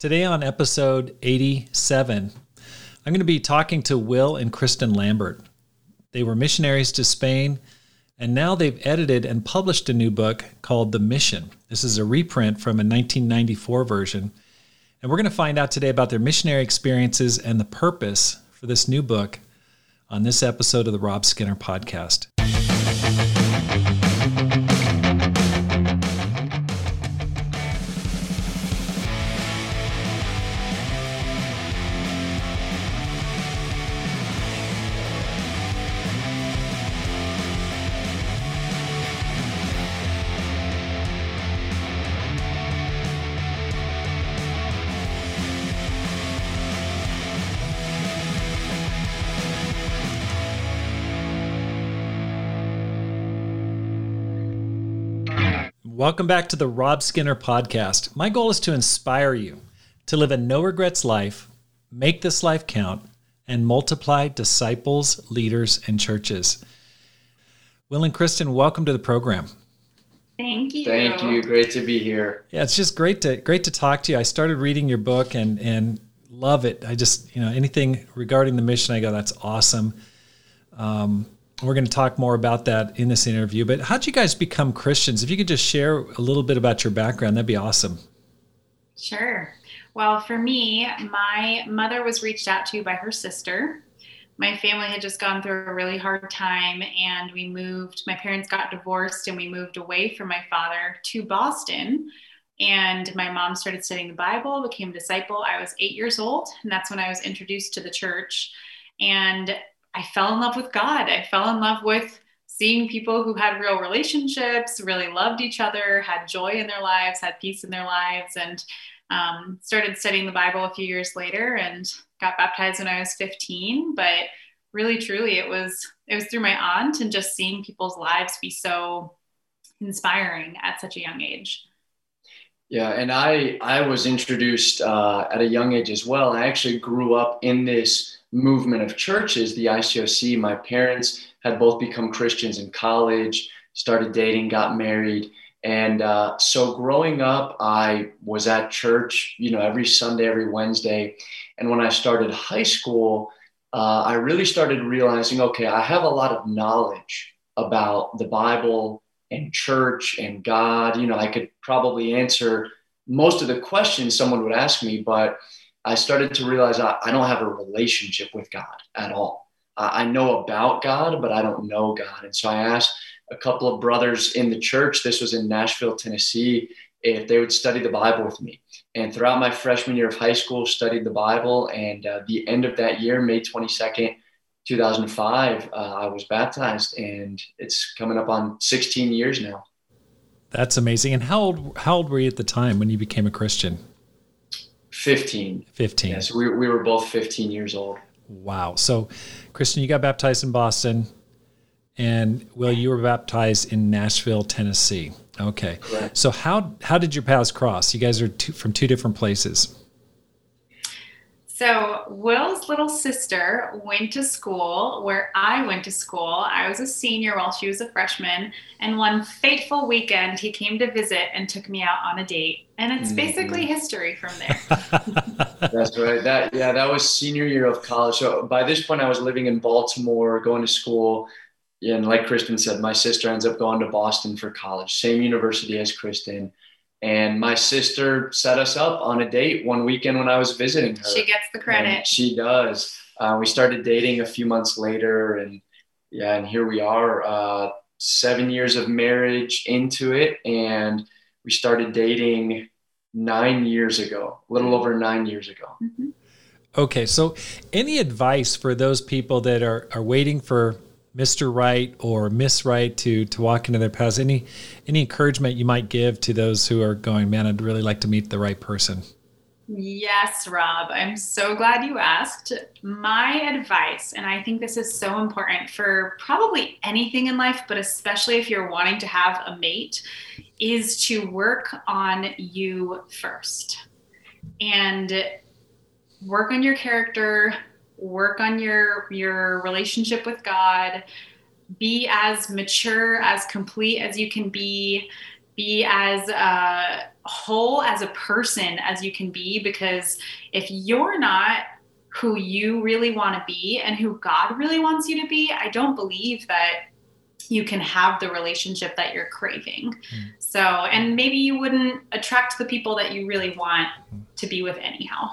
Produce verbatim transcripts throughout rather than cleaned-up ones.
Today on episode eighty-seven, I'm going to be talking to Will and Kristen Lambert. They were missionaries to Spain, and now they've edited and published a new book called The Mission. This is a reprint from a nineteen ninety-four version. And we're going to find out today about their missionary experiences and the purpose for this new book on this episode of the Rob Skinner Podcast. Welcome back to the Rob Skinner Podcast. My goal is to inspire you to live a no-regrets life, make this life count, and multiply disciples, leaders, and churches. Will and Kristen, welcome to the program. Thank you. Thank you. Great to be here. Yeah, it's just great to great to talk to you. I started reading your book and and love it. I just, you know, anything regarding the mission, I go, that's awesome. Um We're going to talk more about that in this interview, but how'd you guys become Christians? If you could just share a little bit about your background, that'd be awesome. Sure. Well, for me, my mother was reached out to by her sister. My family had just gone through a really hard time, and we moved, my parents got divorced, and we moved away from my father to Boston. And my mom started studying the Bible, became a disciple. I was eight years old, and that's when I was introduced to the church. And I fell in love with God. I fell in love with seeing people who had real relationships, really loved each other, had joy in their lives, had peace in their lives, and um, started studying the Bible a few years later and got baptized when I was fifteen. But really, truly, it was it was through my aunt and just seeing people's lives be so inspiring at such a young age. Yeah, and I I was introduced uh, at a young age as well. I actually grew up in this movement of churches, the I C O C. My parents had both become Christians in college, started dating, got married. And uh, so growing up, I was at church, you know, every Sunday, every Wednesday. And when I started high school, uh, I really started realizing, okay, I have a lot of knowledge about the Bible and church and God. You know, I could probably answer most of the questions someone would ask me, but I started to realize I, I don't have a relationship with God at all. I, I know about God, but I don't know God. And so I asked a couple of brothers in the church, this was in Nashville, Tennessee, if they would study the Bible with me. And throughout my freshman year of high school, studied the Bible. And uh, the end of that year, May twenty-second, two thousand five, uh, I was baptized. And it's coming up on sixteen years now. That's amazing. And how old, how old were you at the time when you became a Christian? fifteen. fifteen. Yes, yeah, so we, we were both fifteen years old. Wow. So, Kristen, you got baptized in Boston, and, Will, you were baptized in Nashville, Tennessee. Okay. Correct. So how how did your paths cross? You guys are two, from two different places. So Will's little sister went to school where I went to school. I was a senior while she was a freshman. And one fateful weekend, he came to visit and took me out on a date. And it's mm-hmm. basically history from there. That's right. That Yeah, that was senior year of college. So by this point, I was living in Baltimore, going to school. And like Kristen said, my sister ends up going to Boston for college, same university as Kristen. And my sister set us up on a date one weekend when I was visiting her. She gets the credit. And she does. Uh, we started dating a few months later, and yeah, and here we are, uh, seven years of marriage into it. And we started dating nine years ago, a little over nine years ago. Mm-hmm. Okay. So any advice for those people that are, are waiting for Mister Right or Miss Right to to walk into their paths? Any any encouragement you might give to those who are going, man, I'd really like to meet the right person? Yes, Rob. I'm so glad you asked. My advice, and I think this is so important for probably anything in life, but especially if you're wanting to have a mate, is to work on you first. And work on your character, work on your, your relationship with God, be as mature, as complete as you can be, be as uh, whole as a person as you can be, because if you're not who you really want to be and who God really wants you to be, I don't believe that you can have the relationship that you're craving. Mm. So, and maybe you wouldn't attract the people that you really want to be with anyhow.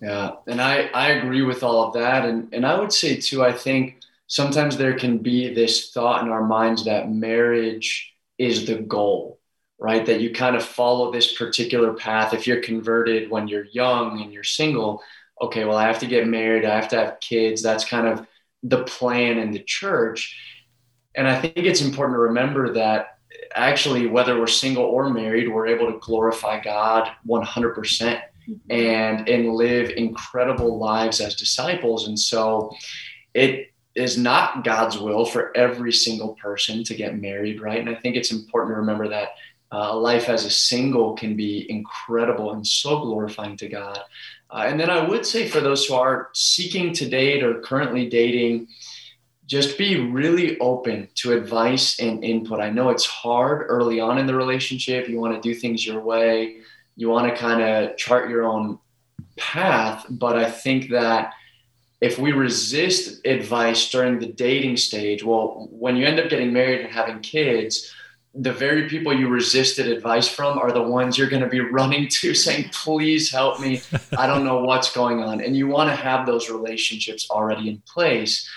Yeah. And I, I agree with all of that. And, and I would say too, I think sometimes there can be this thought in our minds that marriage is the goal, right? That you kind of follow this particular path. If you're converted when you're young and you're single, okay, well, I have to get married. I have to have kids. That's kind of the plan in the church. And I think it's important to remember that actually, whether we're single or married, we're able to glorify God one hundred percent and, and live incredible lives as disciples. And so it is not God's will for every single person to get married, right? And I think it's important to remember that uh, life as a single can be incredible and so glorifying to God. Uh, and then I would say for those who are seeking to date or currently dating, just be really open to advice and input. I know it's hard early on in the relationship. You want to do things your way. You want to kind of chart your own path. But I think that if we resist advice during the dating stage, well, when you end up getting married and having kids, the very people you resisted advice from are the ones you're going to be running to saying, please help me. I don't know what's going on. And you want to have those relationships already in place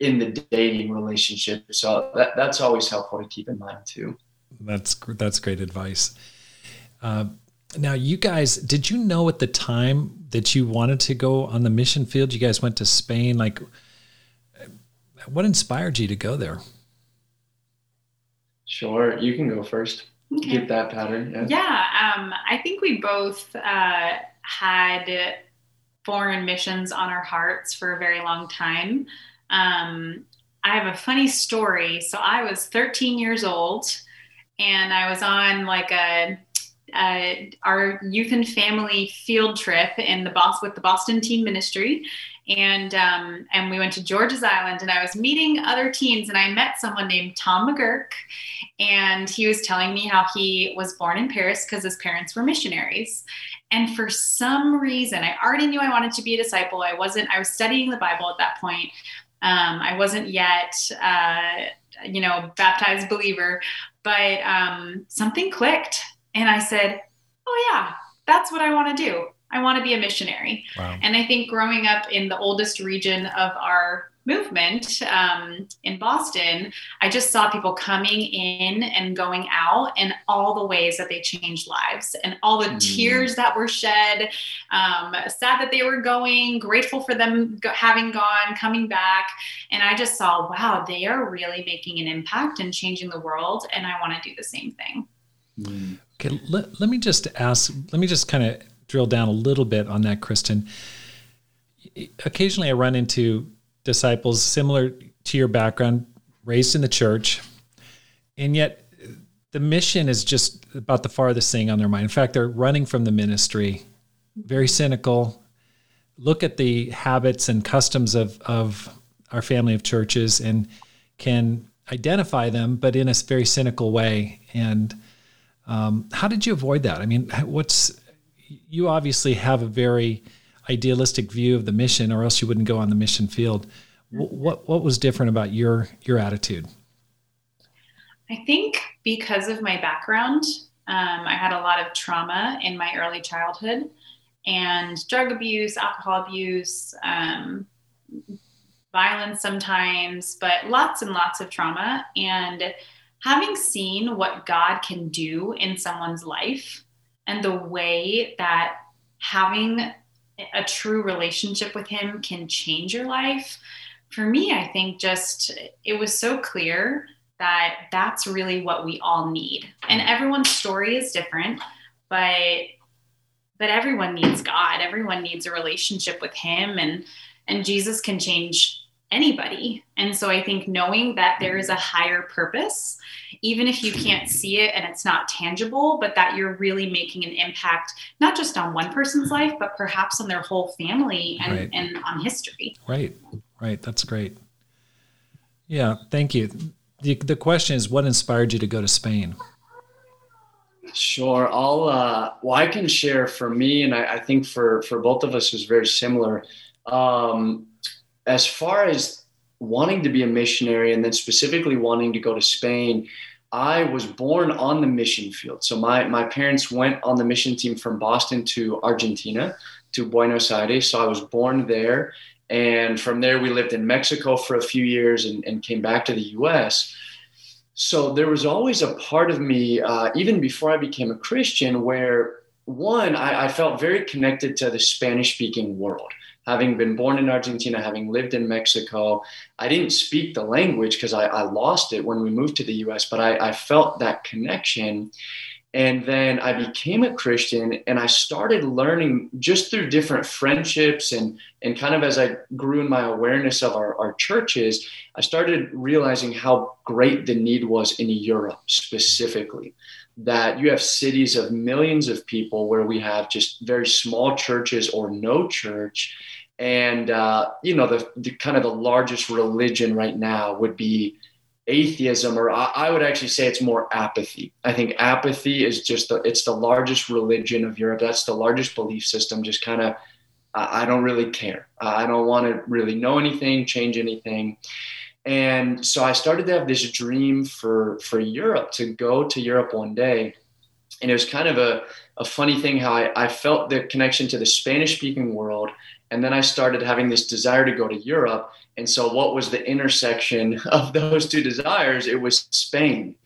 in the dating relationship. So that, that's always helpful to keep in mind too. That's, that's great advice. Uh, now you guys, did you know at the time that you wanted to go on the mission field? You guys went to Spain. Like, what inspired you to go there? Sure. You can go first. Okay. Keep that pattern. Yeah. yeah um, I think we both uh, had foreign missions on our hearts for a very long time. Um, I have a funny story. So I was thirteen years old and I was on like a, a our youth and family field trip in the Boston with the Boston teen ministry. And, um, and we went to George's Island and I was meeting other teens and I met someone named Tom McGurk, and he was telling me how he was born in Paris because his parents were missionaries. And for some reason, I already knew I wanted to be a disciple. I wasn't, I was studying the Bible at that point. Um, I wasn't yet, uh, you know, baptized believer, but um, something clicked and I said, oh yeah, that's what I want to do. I want to be a missionary. Wow. And I think growing up in the oldest region of our movement um, in Boston, I just saw people coming in and going out and all the ways that they changed lives and all the mm. tears that were shed, um, sad that they were going, grateful for them go- having gone, coming back. And I just saw, wow, they are really making an impact and changing the world. And I want to do the same thing. Mm. Okay. Let, let me just ask, let me just kind of drill down a little bit on that, Kristen. Occasionally I run into disciples similar to your background, raised in the church, and yet the mission is just about the farthest thing on their mind. In fact, they're running from the ministry, very cynical. Look at the habits and customs of, of our family of churches and can identify them, but in a very cynical way. And um, how did you avoid that? I mean, what's you obviously have a very idealistic view of the mission, or else you wouldn't go on the mission field. What what was different about your your attitude? I think because of my background, um, I had a lot of trauma in my early childhood, and drug abuse, alcohol abuse, um, violence sometimes, but lots and lots of trauma. And having seen what God can do in someone's life and the way that having a true relationship with him can change your life. For me, I think just, it was so clear that that's really what we all need. And everyone's story is different, but, but everyone needs God. Everyone needs a relationship with him, and, and Jesus can change anybody. And so I think knowing that there is a higher purpose, even if you can't see it and it's not tangible, but that you're really making an impact, not just on one person's life, but perhaps on their whole family and, right. and on history. Right. Right. That's great. Yeah. Thank you. The, the question is, what inspired you to go to Spain? Sure. I'll, uh, well, I can share for me, and I, I think for, for both of us is very similar. Um, as far as wanting to be a missionary and then specifically wanting to go to Spain, I was born on the mission field. So my, my parents went on the mission team from Boston to Argentina, to Buenos Aires. So I was born there. And from there, we lived in Mexico for a few years and, and came back to the U S. So there was always a part of me, uh, even before I became a Christian, where one, I, I felt very connected to the Spanish-speaking world. Having been born in Argentina, having lived in Mexico, I didn't speak the language because I, I lost it when we moved to the U S, but I, I felt that connection. And then I became a Christian and I started learning just through different friendships and, and kind of as I grew in my awareness of our, our churches, I started realizing how great the need was in Europe specifically, that you have cities of millions of people where we have just very small churches or no church. And, uh, you know, the, the kind of the largest religion right now would be atheism, or I would actually say it's more apathy. I think apathy is just the, it's the largest religion of Europe. That's the largest belief system. Just kind of, I don't really care. I don't want to really know anything, change anything. And so I started to have this dream for, for Europe, to go to Europe one day. And it was kind of a, a funny thing how I, I felt the connection to the Spanish speaking world. And then I started having this desire to go to Europe. And so what was the intersection of those two desires? It was Spain.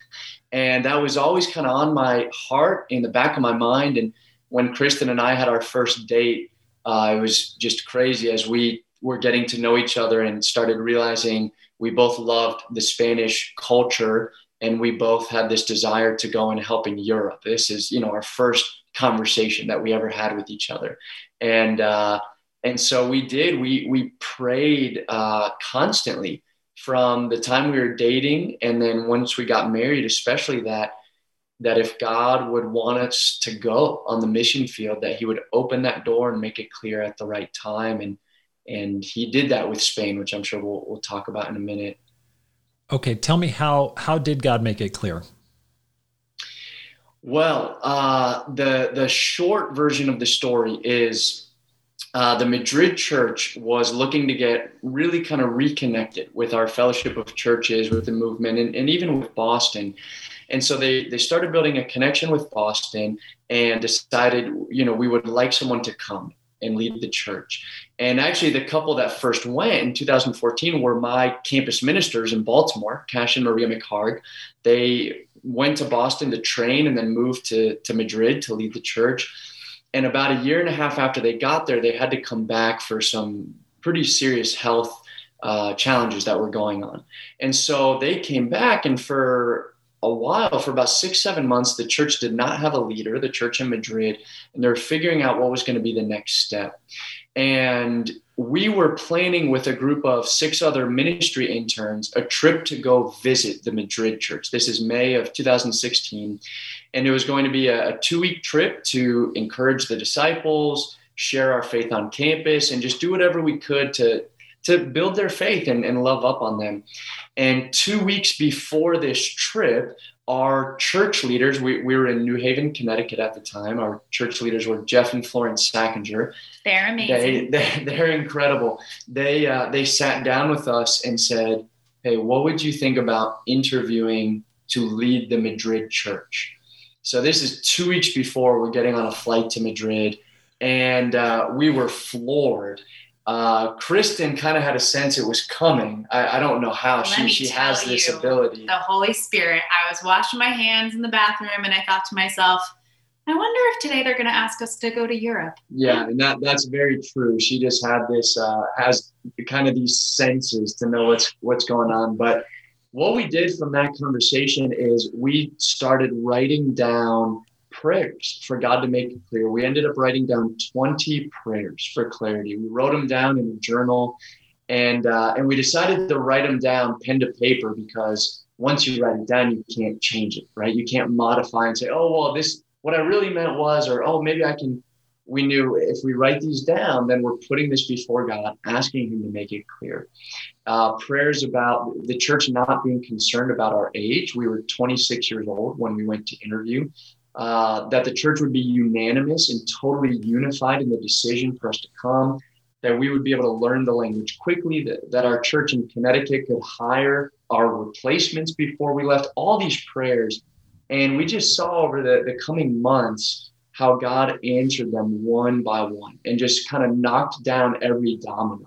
And that was always kind of on my heart, in the back of my mind. And when Kristen and I had our first date, uh, it was just crazy as we were getting to know each other and started realizing we both loved the Spanish culture. And we both had this desire to go and help in Europe. This is, you know, our first conversation that we ever had with each other. And, uh, And so we did, we we prayed uh, constantly from the time we were dating. And then once we got married, especially that, that if God would want us to go on the mission field, that he would open that door and make it clear at the right time. And, and he did that with Spain, which I'm sure we'll, we'll talk about in a minute. Okay. Tell me how, how did God make it clear? Well, uh, the, the short version of the story is, Uh, the Madrid church was looking to get really kind of reconnected with our fellowship of churches, with the movement, and, and even with Boston. And so they, they started building a connection with Boston and decided, you know, we would like someone to come and lead the church. And actually the couple that first went in two thousand fourteen were my campus ministers in Baltimore, Cash and Maria McHarg. They went to Boston to train and then moved to, to Madrid to lead the church. And about a year and a half after they got there, they had to come back for some pretty serious health uh, challenges that were going on. And so they came back, and for a while, for about six, seven months, the church did not have a leader, the church in Madrid, and they were figuring out what was going to be the next step. And we were planning with a group of six other ministry interns a trip to go visit the Madrid church. This is May of two thousand sixteen. And it was going to be a, a two-week trip to encourage the disciples, share our faith on campus, and just do whatever we could to, to build their faith and, and love up on them. And two weeks before this trip, our church leaders, we, we were in New Haven, Connecticut at the time. Our church leaders were Jeff and Florence Sackinger. They're amazing. They, they, they're incredible. They uh, they sat down with us and said, hey, what would you think about interviewing to lead the Madrid church? So this is two weeks before we're getting on a flight to Madrid, and uh, we were floored. Uh, Kristen kind of had a sense it was coming. I, I don't know how Let she, she has this ability. The Holy Spirit. I was washing my hands in the bathroom, and I thought to myself, I wonder if today they're going to ask us to go to Europe. Yeah, and that, that's very true. She just had this, uh, has kind of these senses to know what's what's going on, but what we did from that conversation is we started writing down prayers for God to make it clear. We ended up writing down twenty prayers for clarity. We wrote them down in a journal, and uh, and we decided to write them down pen to paper, because once you write it down, you can't change it, right? You can't modify and say, oh, well, this, what I really meant was, or, oh, maybe I can, we knew if we write these down, then we're putting this before God, asking him to make it clear. Uh, prayers about the church not being concerned about our age. We were twenty-six years old when we went to interview. uh, that the church would be unanimous and totally unified in the decision for us to come, that we would be able to learn the language quickly, that, that our church in Connecticut could hire our replacements before we left, all these prayers. And we just saw over the, the coming months how God answered them one by one and just kind of knocked down every domino.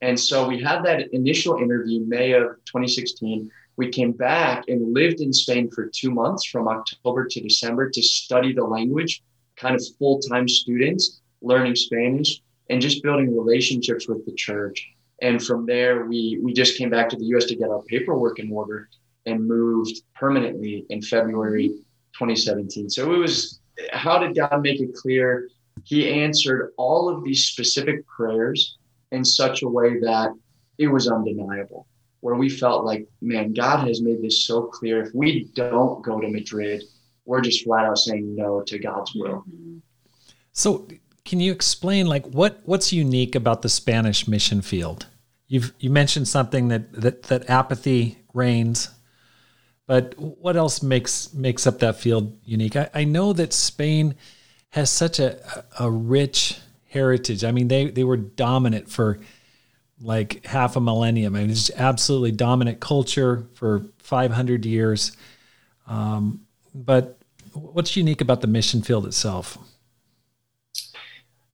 And so we had that initial interview, May of twenty sixteen. We came back and lived in Spain for two months from October to December to study the language, kind of full-time students learning Spanish and just building relationships with the church. And from there, we, we just came back to the U S to get our paperwork in order and moved permanently in February twenty seventeen. So it was, how did God make it clear? He answered all of these specific prayers in such a way that it was undeniable, where we felt like, man, God has made this so clear. If we don't go to Madrid, we're just flat out saying no to God's will. So can you explain, like, what, what's unique about the Spanish mission field? You've, you mentioned something that, that, that apathy reigns, but what else makes, makes up that field unique? I, I know that Spain has such a, a rich heritage. I mean, they, they were dominant for like half a millennium. I mean, it's absolutely dominant culture for five hundred years. Um, but what's unique about the mission field itself?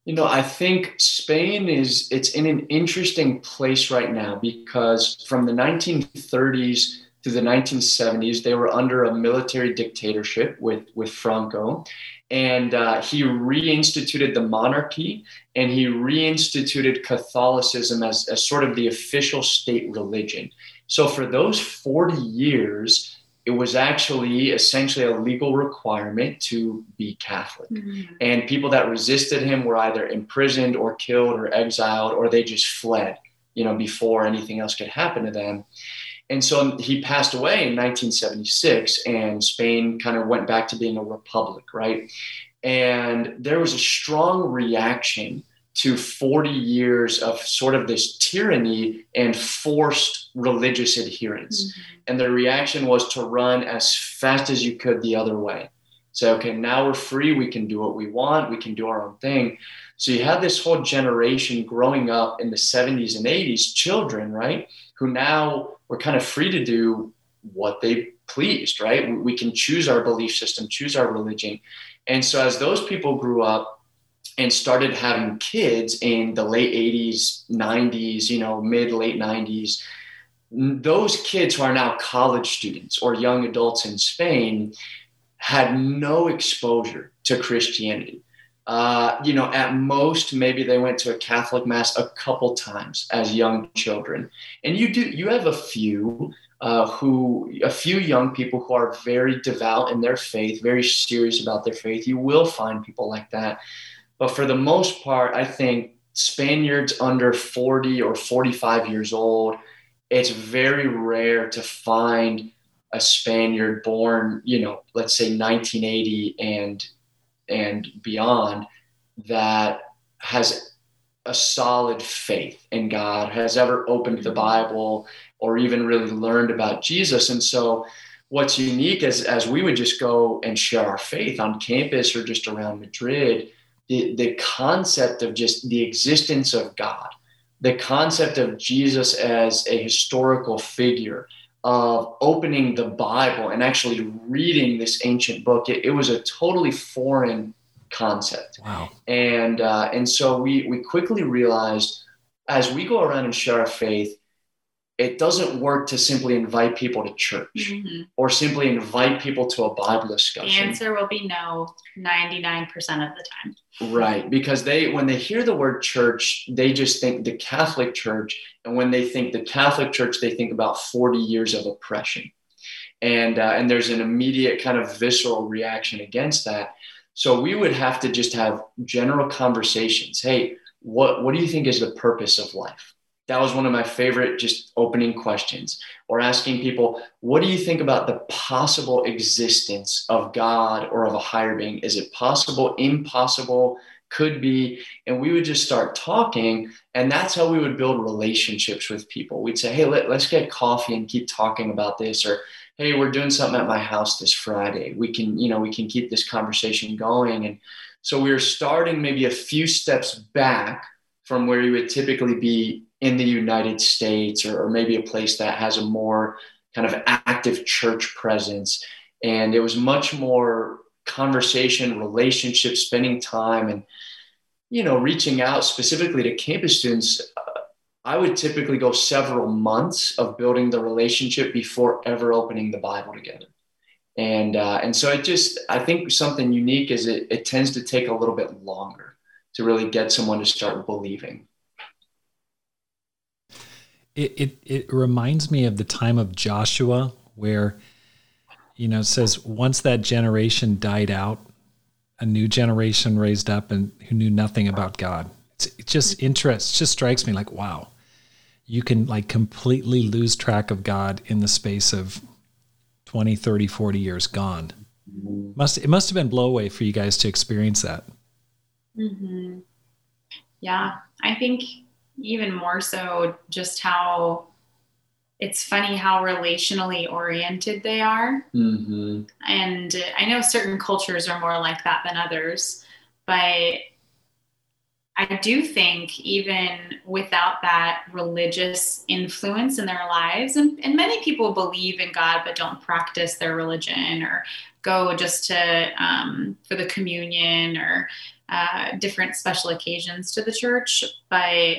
You know, I think Spain is, it's in an interesting place right now because from the nineteen thirties through the nineteen seventies, they were under a military dictatorship with, with Franco. And uh, he reinstituted the monarchy and he reinstituted Catholicism as, as sort of the official state religion. So for those forty years, it was actually essentially a legal requirement to be Catholic. Mm-hmm. And people that resisted him were either imprisoned or killed or exiled, or they just fled, you know, before anything else could happen to them. And so he passed away in nineteen seventy-six, and Spain kind of went back to being a republic, right? And there was a strong reaction to forty years of sort of this tyranny and forced religious adherence. Mm-hmm. And the reaction was to run as fast as you could the other way. So, okay, now we're free. We can do what we want. We can do our own thing. So you had this whole generation growing up in the seventies and eighties, children, right, who now were kind of free to do what they pleased, right? We can choose our belief system, choose our religion. And so as those people grew up and started having kids in the late eighties, nineties, you know, mid, late nineties, those kids who are now college students or young adults in Spain had no exposure to Christianity. Uh, you know, at most, maybe they went to a Catholic mass a couple times as young children. And you do, you have a few uh, who, a few young people who are very devout in their faith, very serious about their faith. You will find people like that. But for the most part, I think Spaniards under forty or forty-five years old, it's very rare to find a Spaniard born, you know, let's say nineteen eighty and and beyond that has a solid faith in God, has ever opened the Bible or even really learned about Jesus. And so what's unique is as we would just go and share our faith on campus or just around Madrid, the, the concept of just the existence of God, the concept of Jesus as a historical figure, of opening the Bible and actually reading this ancient book. It, it was a totally foreign concept. Wow. And uh, and so we, we quickly realized as we go around and share our faith, it doesn't work to simply invite people to church mm-hmm. or simply invite people to a Bible discussion. The answer will be no ninety-nine percent of the time. Right. Because they, when they hear the word church, they just think the Catholic Church. And when they think the Catholic Church, they think about forty years of oppression. And, uh, and there's an immediate kind of visceral reaction against that. So we would have to just have general conversations. Hey, what, what do you think is the purpose of life? That was one of my favorite just opening questions, or asking people, what do you think about the possible existence of God or of a higher being? Is it possible, impossible, could be? And we would just start talking. And that's how we would build relationships with people. We'd say, hey, let, let's get coffee and keep talking about this. Or, hey, we're doing something at my house this Friday. We can, you know, we can keep this conversation going. And so we were starting maybe a few steps back from where you would typically be in the United States, or, or maybe a place that has a more kind of active church presence. And it was much more conversation, relationship, spending time, and, you know, reaching out specifically to campus students. Uh, I would typically go several months of building the relationship before ever opening the Bible together. And, uh, and so it just, I think something unique is it, it tends to take a little bit longer to really get someone to start believing. It, it, it reminds me of the time of Joshua where, you know, it says once that generation died out, a new generation raised up and who knew nothing about God. It's, it's just interest, it just strikes me like, wow, you can like completely lose track of God in the space of twenty, thirty, forty years gone. Must, it must have been blow away for you guys to experience that. Mm-hmm. Yeah, I think even more so just how it's funny how relationally oriented they are. Mm-hmm. And I know certain cultures are more like that than others, but I do think even without that religious influence in their lives, and, and many people believe in God but don't practice their religion or go just to um, for the communion or uh, different special occasions to the church, but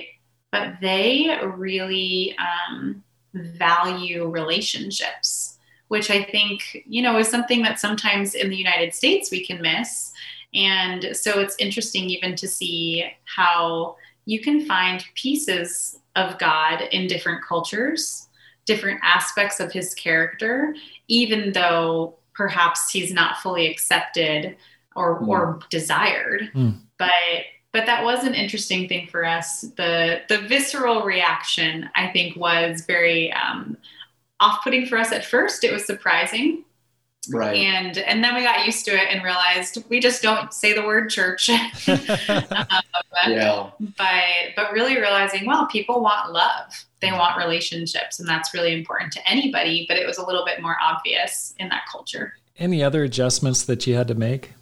but they really um, value relationships, which I think, you know, is something that sometimes in the United States we can miss. And so it's interesting even to see how you can find pieces of God in different cultures, different aspects of his character, even though perhaps he's not fully accepted or, mm. or desired. Mm. But But that was an interesting thing for us. The the visceral reaction, I think, was very um, off-putting for us at first. It was surprising. Right. And and then we got used to it and realized we just don't say the word church. um, yeah. But, but really realizing, well, people want love. They want relationships. And that's really important to anybody. But it was a little bit more obvious in that culture. Any other adjustments that you had to make?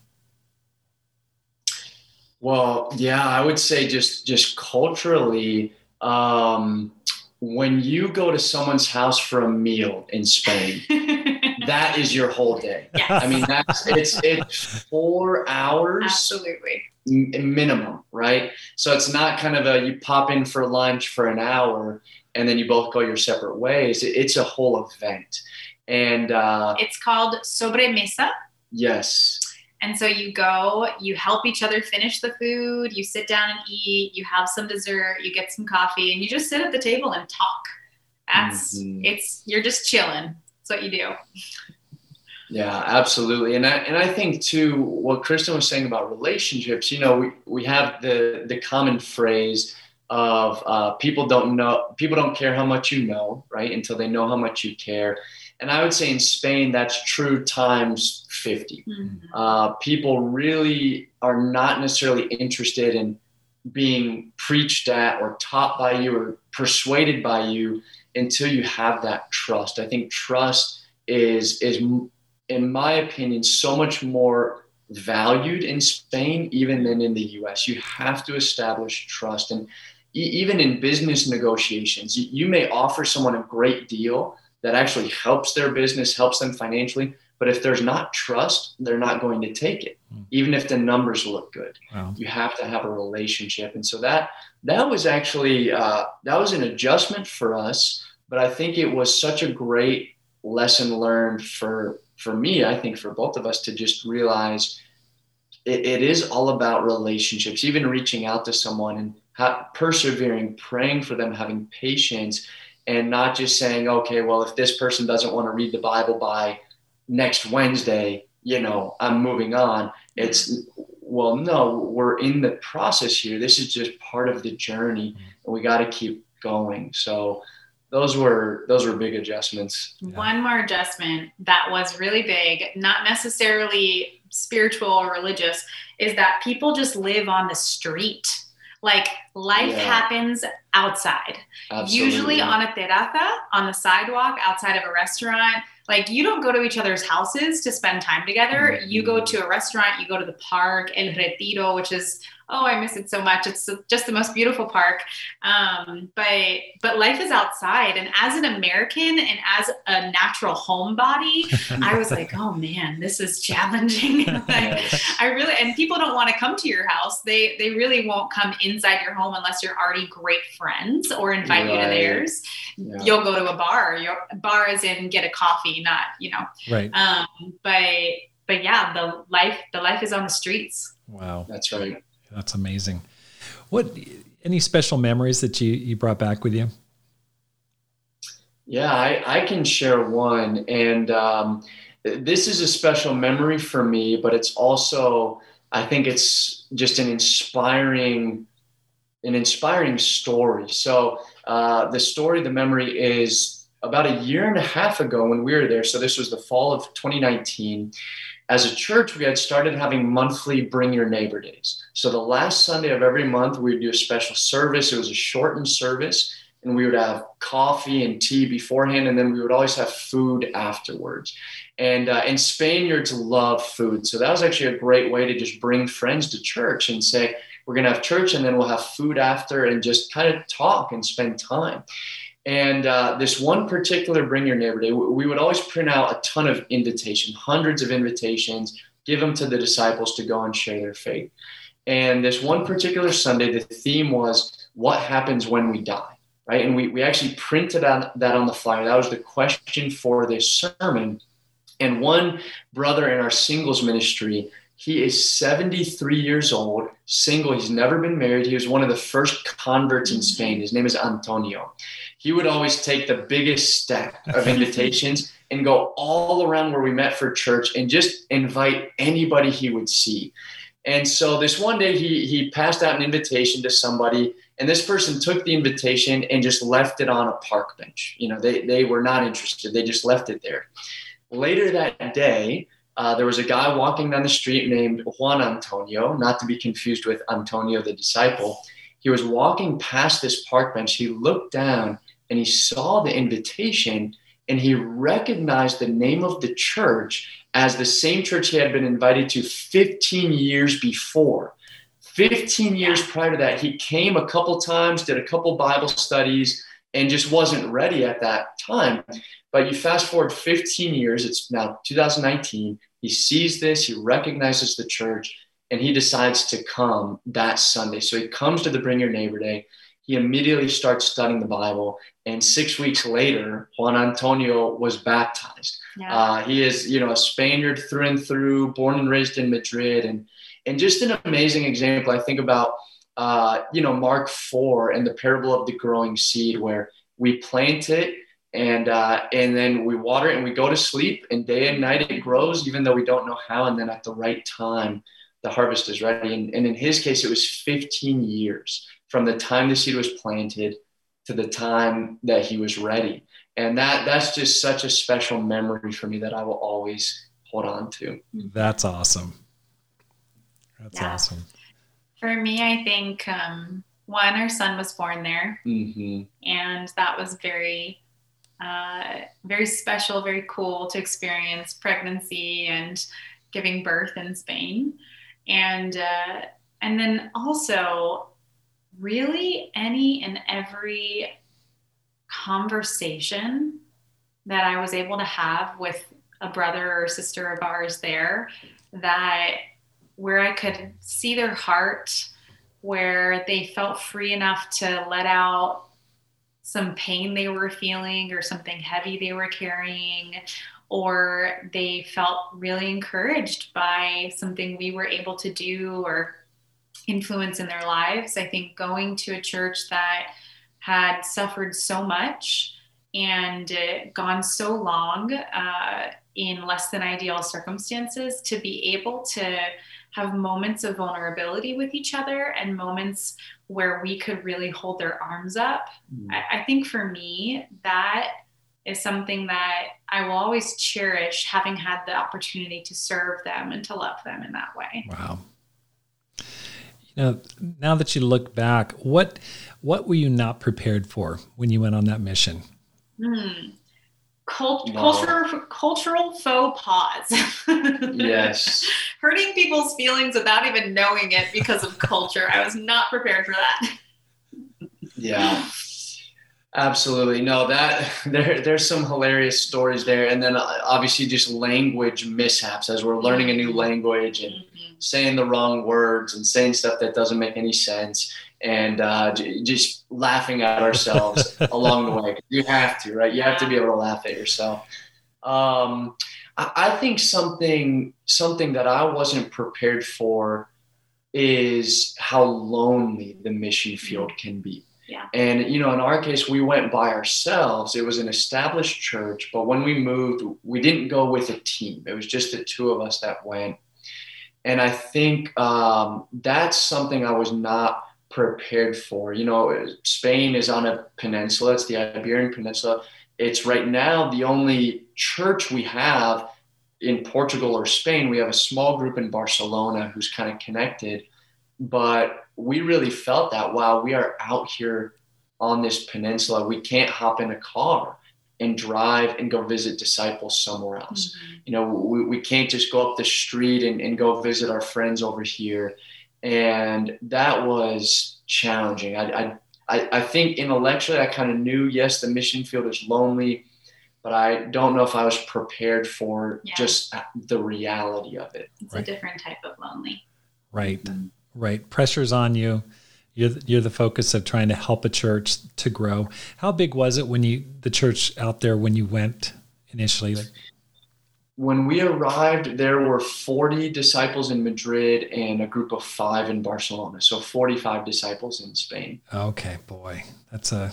Well, yeah, I would say just just culturally, um, when you go to someone's house for a meal in Spain, that is your whole day. Yes. I mean, that's it's it's four hours absolutely m- minimum, right? So it's not kind of a you pop in for lunch for an hour and then you both go your separate ways. It, it's a whole event, and uh, it's called sobremesa. Yes. And so you go, you help each other finish the food, you sit down and eat, you have some dessert, you get some coffee, and you just sit at the table and talk. That's, mm-hmm. it's, you're just chilling. That's what you do. Yeah, absolutely. And I, and I think too, what Kristen was saying about relationships, you know, we, we have the, the common phrase of uh, people don't know, people don't care how much you know, right? Until they know how much you care. And I would say in Spain, that's true times fifty. Mm-hmm. Uh, people really are not necessarily interested in being preached at or taught by you or persuaded by you until you have that trust. I think trust is, is, in my opinion, so much more valued in Spain, even than in the U S. You have to establish trust. And e- even in business negotiations, you, you may offer someone a great deal that actually helps their business, helps them financially. But if there's not trust, they're not going to take it, even if the numbers look good. Wow. You have to have a relationship. And so that that was actually, uh, that was an adjustment for us. But I think it was such a great lesson learned for, for me, I think for both of us, to just realize it, it is all about relationships, even reaching out to someone and ha- persevering, praying for them, having patience. And not just saying, okay, well, if this person doesn't want to read the Bible by next Wednesday, you know, I'm moving on. It's, well, no, we're in the process here. This is just part of the journey, and we got to keep going. So those were, those were big adjustments. Yeah. One more adjustment that was really big, not necessarily spiritual or religious, is that people just live on the street. Like life yeah. happens outside. Absolutely. Usually on a terraza, on the sidewalk, outside of a restaurant. Like, you don't go to each other's houses to spend time together. You go to a restaurant, you go to the park, El Retiro, which is, oh, I miss it so much. It's just the most beautiful park. Um, but, but life is outside. And as an American and as a natural homebody, I was like, oh man, this is challenging. Like, I really, and people don't want to come to your house. They, they really won't come inside your home unless you're already great friends or invite right. you to theirs. Yeah. You'll go to a bar, your bar is in get a coffee, not, you know, right. Um, but, but yeah, the life, the life is on the streets. Wow. That's right. That's amazing. What, any special memories that you, you brought back with you? Yeah, I, I can share one. And um, this is a special memory for me, but it's also, I think it's just an inspiring, an inspiring story. So uh, the story, the memory is about a year and a half ago when we were there. So this was the fall of twenty nineteen. As a church, we had started having monthly Bring Your Neighbor Days. So the last Sunday of every month, we would do a special service. It was a shortened service, and we would have coffee and tea beforehand, and then we would always have food afterwards. And uh, and Spaniards love food. So that was actually a great way to just bring friends to church and say, we're going to have church, and then we'll have food after and just kind of talk and spend time. And uh, this one particular Bring Your Neighbor Day, we would always print out a ton of invitations, hundreds of invitations, give them to the disciples to go and share their faith. And this one particular Sunday, the theme was, what happens when we die, right? And we, we actually printed out that on the flyer. That was the question for this sermon. And one brother in our singles ministry, he is seventy-three years old, single. He's never been married. He was one of the first converts in Spain. His name is Antonio. He would always take the biggest stack of invitations and go all around where we met for church and just invite anybody he would see. And so this one day he, he passed out an invitation to somebody, and this person took the invitation and just left it on a park bench. You know, they, they were not interested. They just left it there. Later that day, Uh, there was a guy walking down the street named Juan Antonio, not to be confused with Antonio the disciple. He was walking past this park bench. He looked down and he saw the invitation, and he recognized the name of the church as the same church he had been invited to fifteen years before. fifteen years prior to that, he came a couple times, did a couple Bible studies, and just wasn't ready at that time. But you fast forward fifteen years, it's now two thousand nineteen. He sees this, he recognizes the church, and he decides to come that Sunday. So he comes to the Bring Your Neighbor Day. He immediately starts studying the Bible. And six weeks later, Juan Antonio was baptized. Yeah. Uh, he is, you know, a Spaniard through and through, born and raised in Madrid. And, and just an amazing example. I think about, uh, you know, Mark four and the parable of the growing seed, where we plant it, And uh, and then we water it and we go to sleep, and day and night it grows, even though we don't know how. And then at the right time, the harvest is ready. And, and in his case, it was fifteen years from the time the seed was planted to the time that he was ready. And that that's just such a special memory for me that I will always hold on to. That's awesome. That's yeah. awesome. For me, I think um, one, our son was born there, mm-hmm. and that was very Uh, very special, very cool to experience pregnancy and giving birth in Spain. And, uh, and then also really any and every conversation that I was able to have with a brother or sister of ours there, that where I could see their heart, where they felt free enough to let out some pain they were feeling or something heavy they were carrying, or they felt really encouraged by something we were able to do or influence in their lives. I think going to a church that had suffered so much and uh, gone so long uh, in less than ideal circumstances, to be able to have moments of vulnerability with each other and moments where we could really hold their arms up. Mm. I, I think for me, that is something that I will always cherish, having had the opportunity to serve them and to love them in that way. Wow. You know, now that you look back, what, what were you not prepared for when you went on that mission? Mm. Cult- wow. culture, cultural faux pas. Yes. Hurting people's feelings without even knowing it because of culture. I was not prepared for that. Yeah, absolutely. No, that there, there's some hilarious stories there. And then obviously just language mishaps as we're learning a new language and mm-hmm. saying the wrong words and saying stuff that doesn't make any sense. And uh, just laughing at ourselves along the way. You have to, right? You have to be able to laugh at yourself. Um, I, I think something something that I wasn't prepared for is how lonely the mission field can be. Yeah. And, you know, in our case, we went by ourselves. It was an established church, but when we moved, we didn't go with a team. It was just the two of us that went. And I think um, that's something I was not prepared for. You know, Spain is on a peninsula. It's the Iberian Peninsula. It's right now the only church we have in Portugal or Spain. We have a small group in Barcelona who's kind of connected, but we really felt that, wow, we are out here on this peninsula. We can't hop in a car and drive and go visit disciples somewhere else. Mm-hmm. You know, we, we can't just go up the street and, and go visit our friends over here. And that was challenging. I, I, I think intellectually I kind of knew, yes, the mission field is lonely, but I don't know if I was prepared for yeah. just the reality of it. It's right. A different type of lonely. Right. Mm-hmm. Right. Pressure's on you. You're the, you're the focus of trying to help a church to grow. How big was it when you, the church out there, when you went initially? Like, when we arrived, there were forty disciples in Madrid and a group of five in Barcelona. So forty-five disciples in Spain. Okay, boy, that's a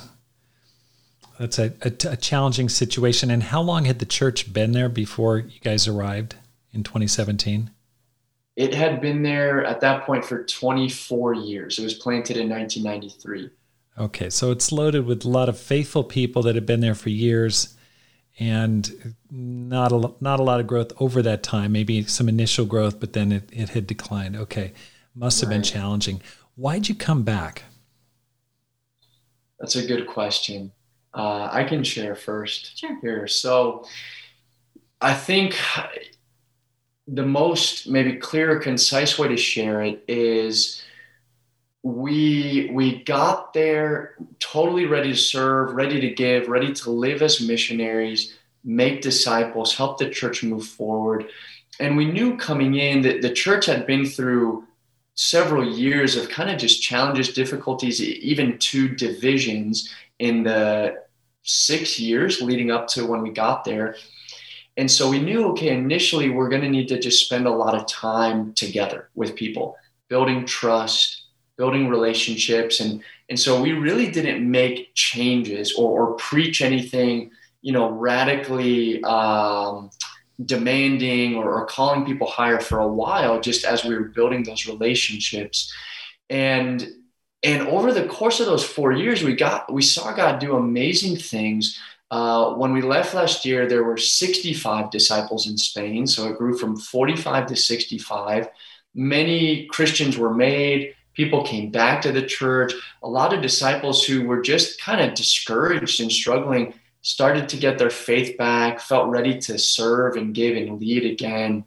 that's a, a, a challenging situation. And how long had the church been there before you guys arrived in twenty seventeen? It had been there at that point for twenty-four years. It was planted in nineteen ninety-three. Okay, so it's loaded with a lot of faithful people that have been there for years. And not a, not a lot of growth over that time, maybe some initial growth, but then it, it had declined. Okay. Must have right. been challenging. Why'd you come back? That's a good question. Uh, I can share first sure. here. So I think the most maybe clear, concise way to share it is We we got there totally ready to serve, ready to give, ready to live as missionaries, make disciples, help the church move forward. And we knew coming in that the church had been through several years of kind of just challenges, difficulties, even two divisions in the six years leading up to when we got there. And so we knew, okay, initially we're going to need to just spend a lot of time together with people, building trust, building relationships. And, and so we really didn't make changes or, or preach anything, you know, radically um, demanding or, or calling people higher for a while, just as we were building those relationships. And, and over the course of those four years, we got, we saw God do amazing things. Uh, when we left last year, there were sixty-five disciples in Spain. So it grew from forty-five to sixty-five. Many Christians were made. People came back to the church. A lot of disciples who were just kind of discouraged and struggling started to get their faith back, felt ready to serve and give and lead again.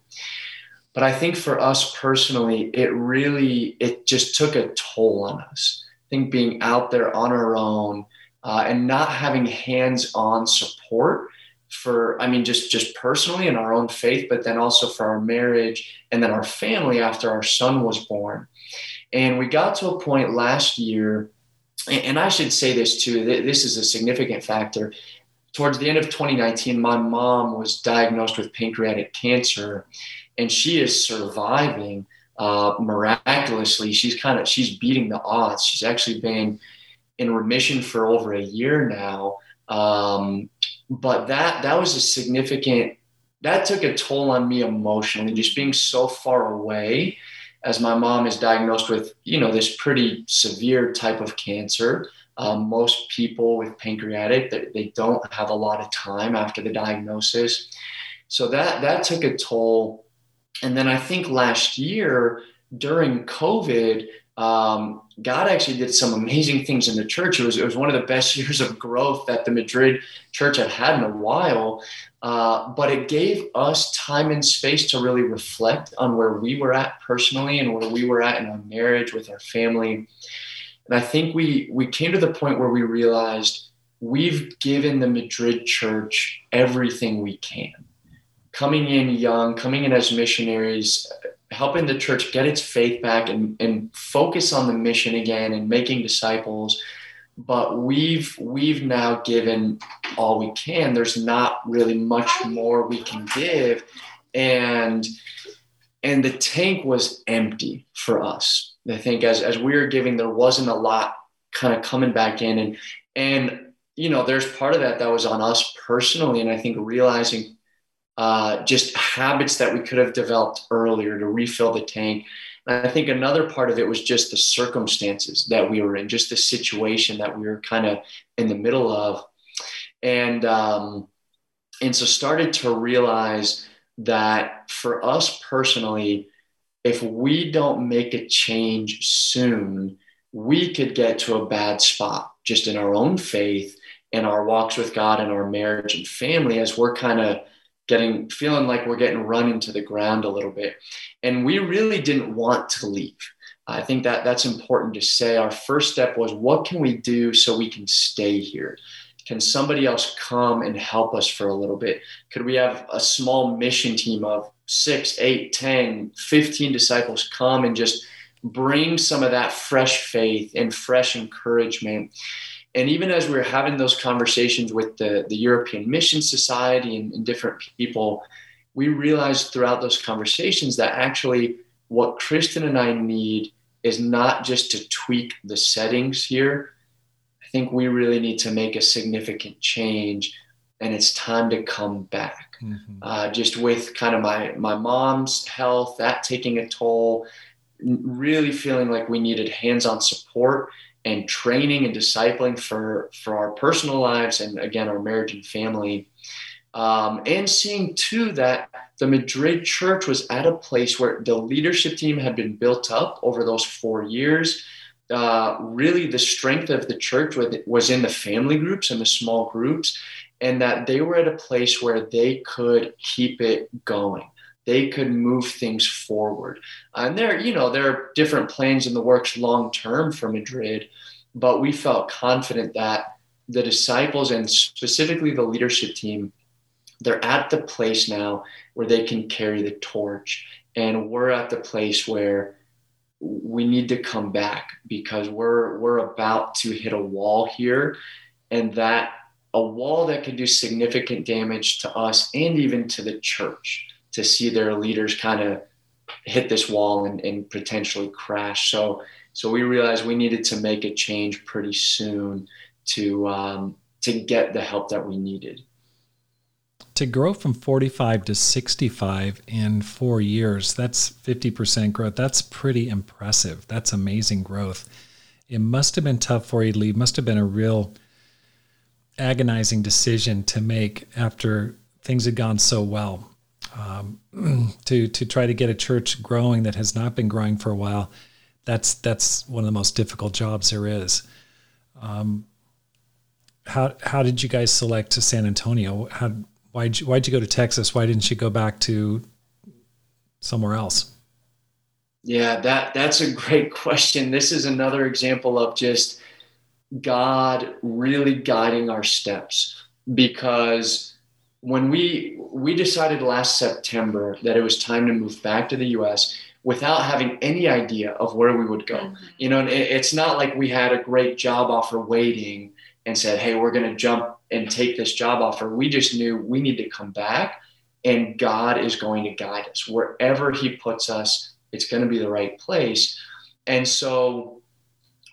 But I think for us personally, it really, it just took a toll on us. I think being out there on our own uh, and not having hands-on support for, I mean, just, just personally in our own faith, but then also for our marriage and then our family after our son was born. And we got to a point last year, and I should say this too, this is a significant factor. Towards the end of twenty nineteen, my mom was diagnosed with pancreatic cancer, and she is surviving uh, miraculously. She's kind of, she's beating the odds. She's actually been in remission for over a year now. Um, but that, that was a significant, that took a toll on me emotionally, just being so far away as my mom is diagnosed with, you know, this pretty severe type of cancer. Um, most people with pancreatic, they, they don't have a lot of time after the diagnosis. So that, that took a toll. And then I think last year during COVID, um, God actually did some amazing things in the church. It was, it was one of the best years of growth that the Madrid church had had in a while. Uh, but it gave us time and space to really reflect on where we were at personally and where we were at in our marriage with our family. And I think we, we came to the point where we realized we've given the Madrid church everything we can. Coming in young, coming in as missionaries, helping the church get its faith back and, and focus on the mission again and making disciples. But we've we've now given all we can. There's not really much more we can give. And and the tank was empty for us. I think as, as we were giving, there wasn't a lot kind of coming back in. And, and you know, there's part of that that was on us personally. And I think realizing uh, just habits that we could have developed earlier to refill the tank. I think another part of it was just the circumstances that we were in, just the situation that we were kind of in the middle of. And, um, and so started to realize that for us personally, if we don't make a change soon, we could get to a bad spot just in our own faith and our walks with God and our marriage and family as we're kind of getting, feeling like we're getting run into the ground a little bit. And we really didn't want to leave. I think that that's important to say. Our first step was, what can we do so we can stay here? Can somebody else come and help us for a little bit? Could we have a small mission team of six, eight, ten, fifteen disciples come and just bring some of that fresh faith and fresh encouragement? And even as we were having those conversations with the, the European Mission Society and, and different people, we realized throughout those conversations that actually what Kristen and I need is not just to tweak the settings here. I think we really need to make a significant change, and it's time to come back. Mm-hmm. Uh, just with kind of my, my mom's health, that taking a toll, really feeling like we needed hands-on support and training and discipling for, for our personal lives and, again, our marriage and family. Um, and seeing, too, that the Madrid church was at a place where the leadership team had been built up over those four years. Uh, really, the strength of the church was in the family groups and the small groups, and that they were at a place where they could keep it going. They could move things forward. And there, you know, there are different plans in the works long term for Madrid, but we felt confident that the disciples and specifically the leadership team, they're at the place now where they can carry the torch. And we're at the place where we need to come back because we're we're about to hit a wall here, and that a wall that can do significant damage to us and even to the church. To see their leaders kind of hit this wall and, and potentially crash. So, so we realized we needed to make a change pretty soon to, um, to get the help that we needed. To grow from forty-five to sixty-five in four years, that's fifty percent growth. That's pretty impressive. That's amazing growth. It must have been tough for you to leave. Must have been a real agonizing decision to make after things had gone so well. Um, to, to try to get a church growing that has not been growing for a while, that's, that's one of the most difficult jobs there is. Um, how, how did you guys select to San Antonio? How, why'd you, why'd you go to Texas? Why didn't you go back to somewhere else? Yeah, that, that's a great question. This is another example of just God really guiding our steps, because when we we decided last September that it was time to move back to the U S without having any idea of where we would go. Mm-hmm. You know, it's not like we had a great job offer waiting and said, hey, we're going to jump and take this job offer. We just knew we need to come back, and God is going to guide us. Wherever he puts us, it's going to be the right place. And so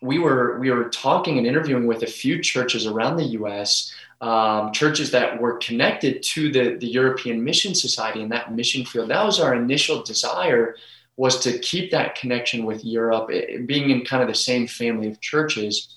we were we were talking and interviewing with a few churches around the U S, Um, churches that were connected to the, the European Mission Society and that mission field. That was our initial desire, was to keep that connection with Europe, it, being in kind of the same family of churches.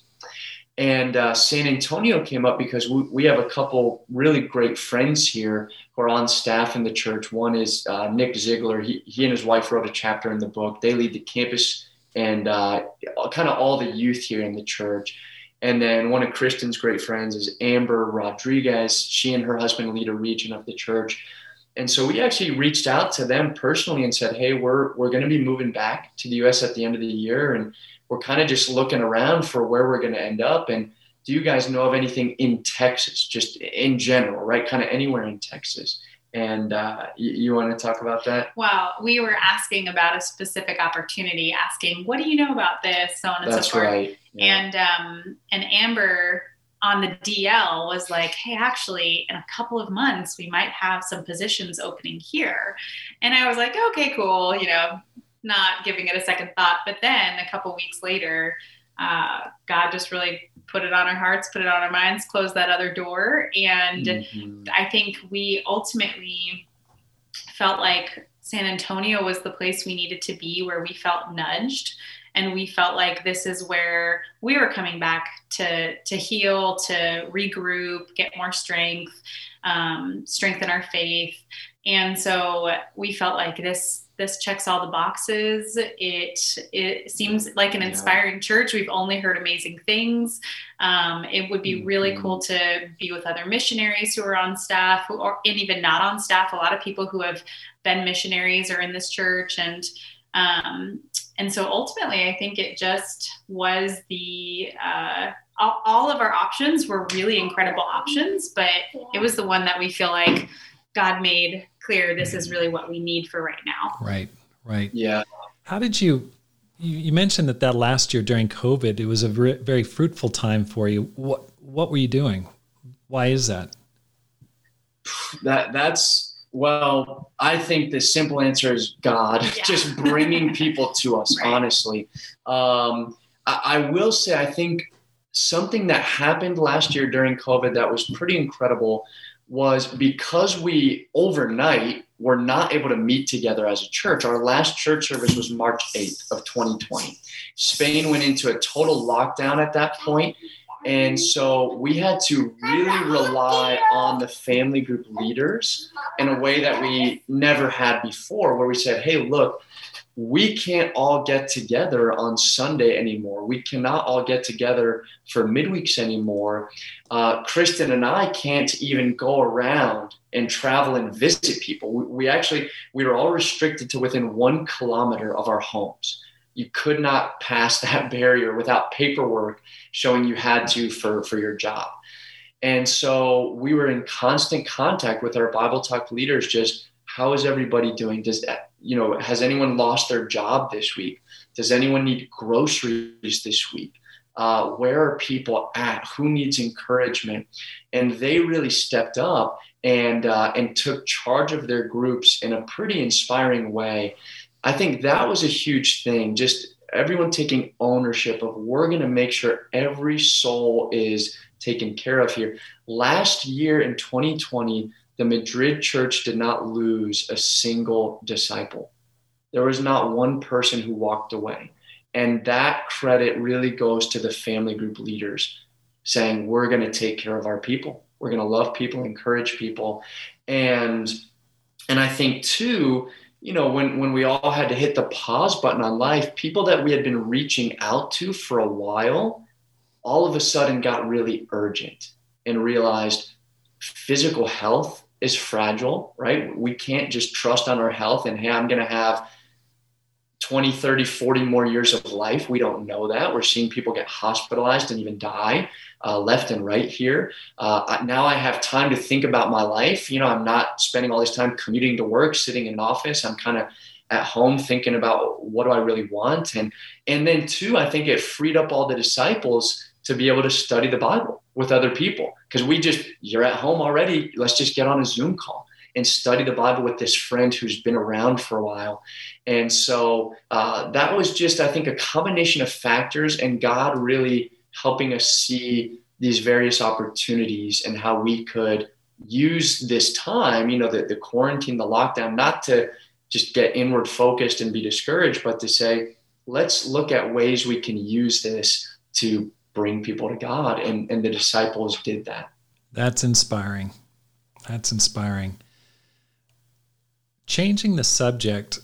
And uh, San Antonio came up because we, we have a couple really great friends here who are on staff in the church. One is uh, Nick Ziegler. He, he and his wife wrote a chapter in the book. They lead the campus and uh, kind of all the youth here in the church. And then one of Kristen's great friends is Amber Rodriguez. She and her husband lead a region of the church. And so we actually reached out to them personally and said, hey, we're we're going to be moving back to the U S at the end of the year. And we're kind of just looking around for where we're going to end up. And do you guys know of anything in Texas, just in general, right? Kind of anywhere in Texas. And uh, you, you want to talk about that? Well, we were asking about a specific opportunity, asking, what do you know about this? So on and That's so forth. Right. Yeah. And, um, and Amber on the D L was like, hey, actually, in a couple of months, we might have some positions opening here. And I was like, okay, cool. You know, not giving it a second thought. But then a couple weeks later, uh, God just really put it on our hearts, put it on our minds, closed that other door. And mm-hmm. I think we ultimately felt like San Antonio was the place we needed to be, where we felt nudged. And we felt like this is where we were coming back to, to heal, to regroup, get more strength, um, strengthen our faith. And so we felt like this, this checks all the boxes. It, it seems like an inspiring yeah. church. We've only heard amazing things. Um, it would be mm-hmm. really cool to be with other missionaries who are on staff who are, and even not on staff. A lot of people who have been missionaries are in this church. And, um, And so ultimately, I think it just was the, uh, all, all of our options were really incredible options, but it was the one that we feel like God made clear, this is really what we need for right now. Right, right. Yeah. How did you, you, you mentioned that that last year during COVID, it was a re- very fruitful time for you. What what were you doing? Why is that? That that's, Well, I think the simple answer is God, yeah. just bringing people to us, right. honestly. Um, I, I will say, I think something that happened last year during COVID that was pretty incredible was because we overnight were not able to meet together as a church. Our last church service was March eighth of twenty twenty. Spain went into a total lockdown at that point. And so we had to really rely on the family group leaders in a way that we never had before, where we said, hey, look, we can't all get together on Sunday anymore. We cannot all get together for midweeks anymore. Uh, Kristen and I can't even go around and travel and visit people. We, we actually, we were all restricted to within one kilometer of our homes. You could not pass that barrier without paperwork showing you had to for, for your job. And so we were in constant contact with our Bible Talk leaders, just how is everybody doing? Does that, you know, has anyone lost their job this week? Does anyone need groceries this week? Uh, where are people at? Who needs encouragement? And they really stepped up and uh, and took charge of their groups in a pretty inspiring way. I think that was a huge thing, just everyone taking ownership of we're going to make sure every soul is taken care of here. Last year in twenty twenty, the Madrid church did not lose a single disciple. There was not one person who walked away. And that credit really goes to the family group leaders saying, we're going to take care of our people. We're going to love people, encourage people. And, and I think too, you know, when, when we all had to hit the pause button on life, people that we had been reaching out to for a while, all of a sudden got really urgent and realized physical health is fragile, right? We can't just trust on our health and, hey, I'm going to have twenty, thirty, forty more years of life. We don't know that. We're seeing people get hospitalized and even die uh, left and right here. Uh, now I have time to think about my life. You know, I'm not spending all this time commuting to work, sitting in an office. I'm kind of at home thinking about what do I really want? And, and then too, I think it freed up all the disciples to be able to study the Bible with other people. Cause we just, you're at home already. Let's just get on a Zoom call and study the Bible with this friend who's been around for a while. And so uh, that was just, I think, a combination of factors and God really helping us see these various opportunities and how we could use this time, you know, the, the quarantine, the lockdown, not to just get inward focused and be discouraged, but to say, let's look at ways we can use this to bring people to God. And, and the disciples did that. That's inspiring. That's inspiring. Changing the subject,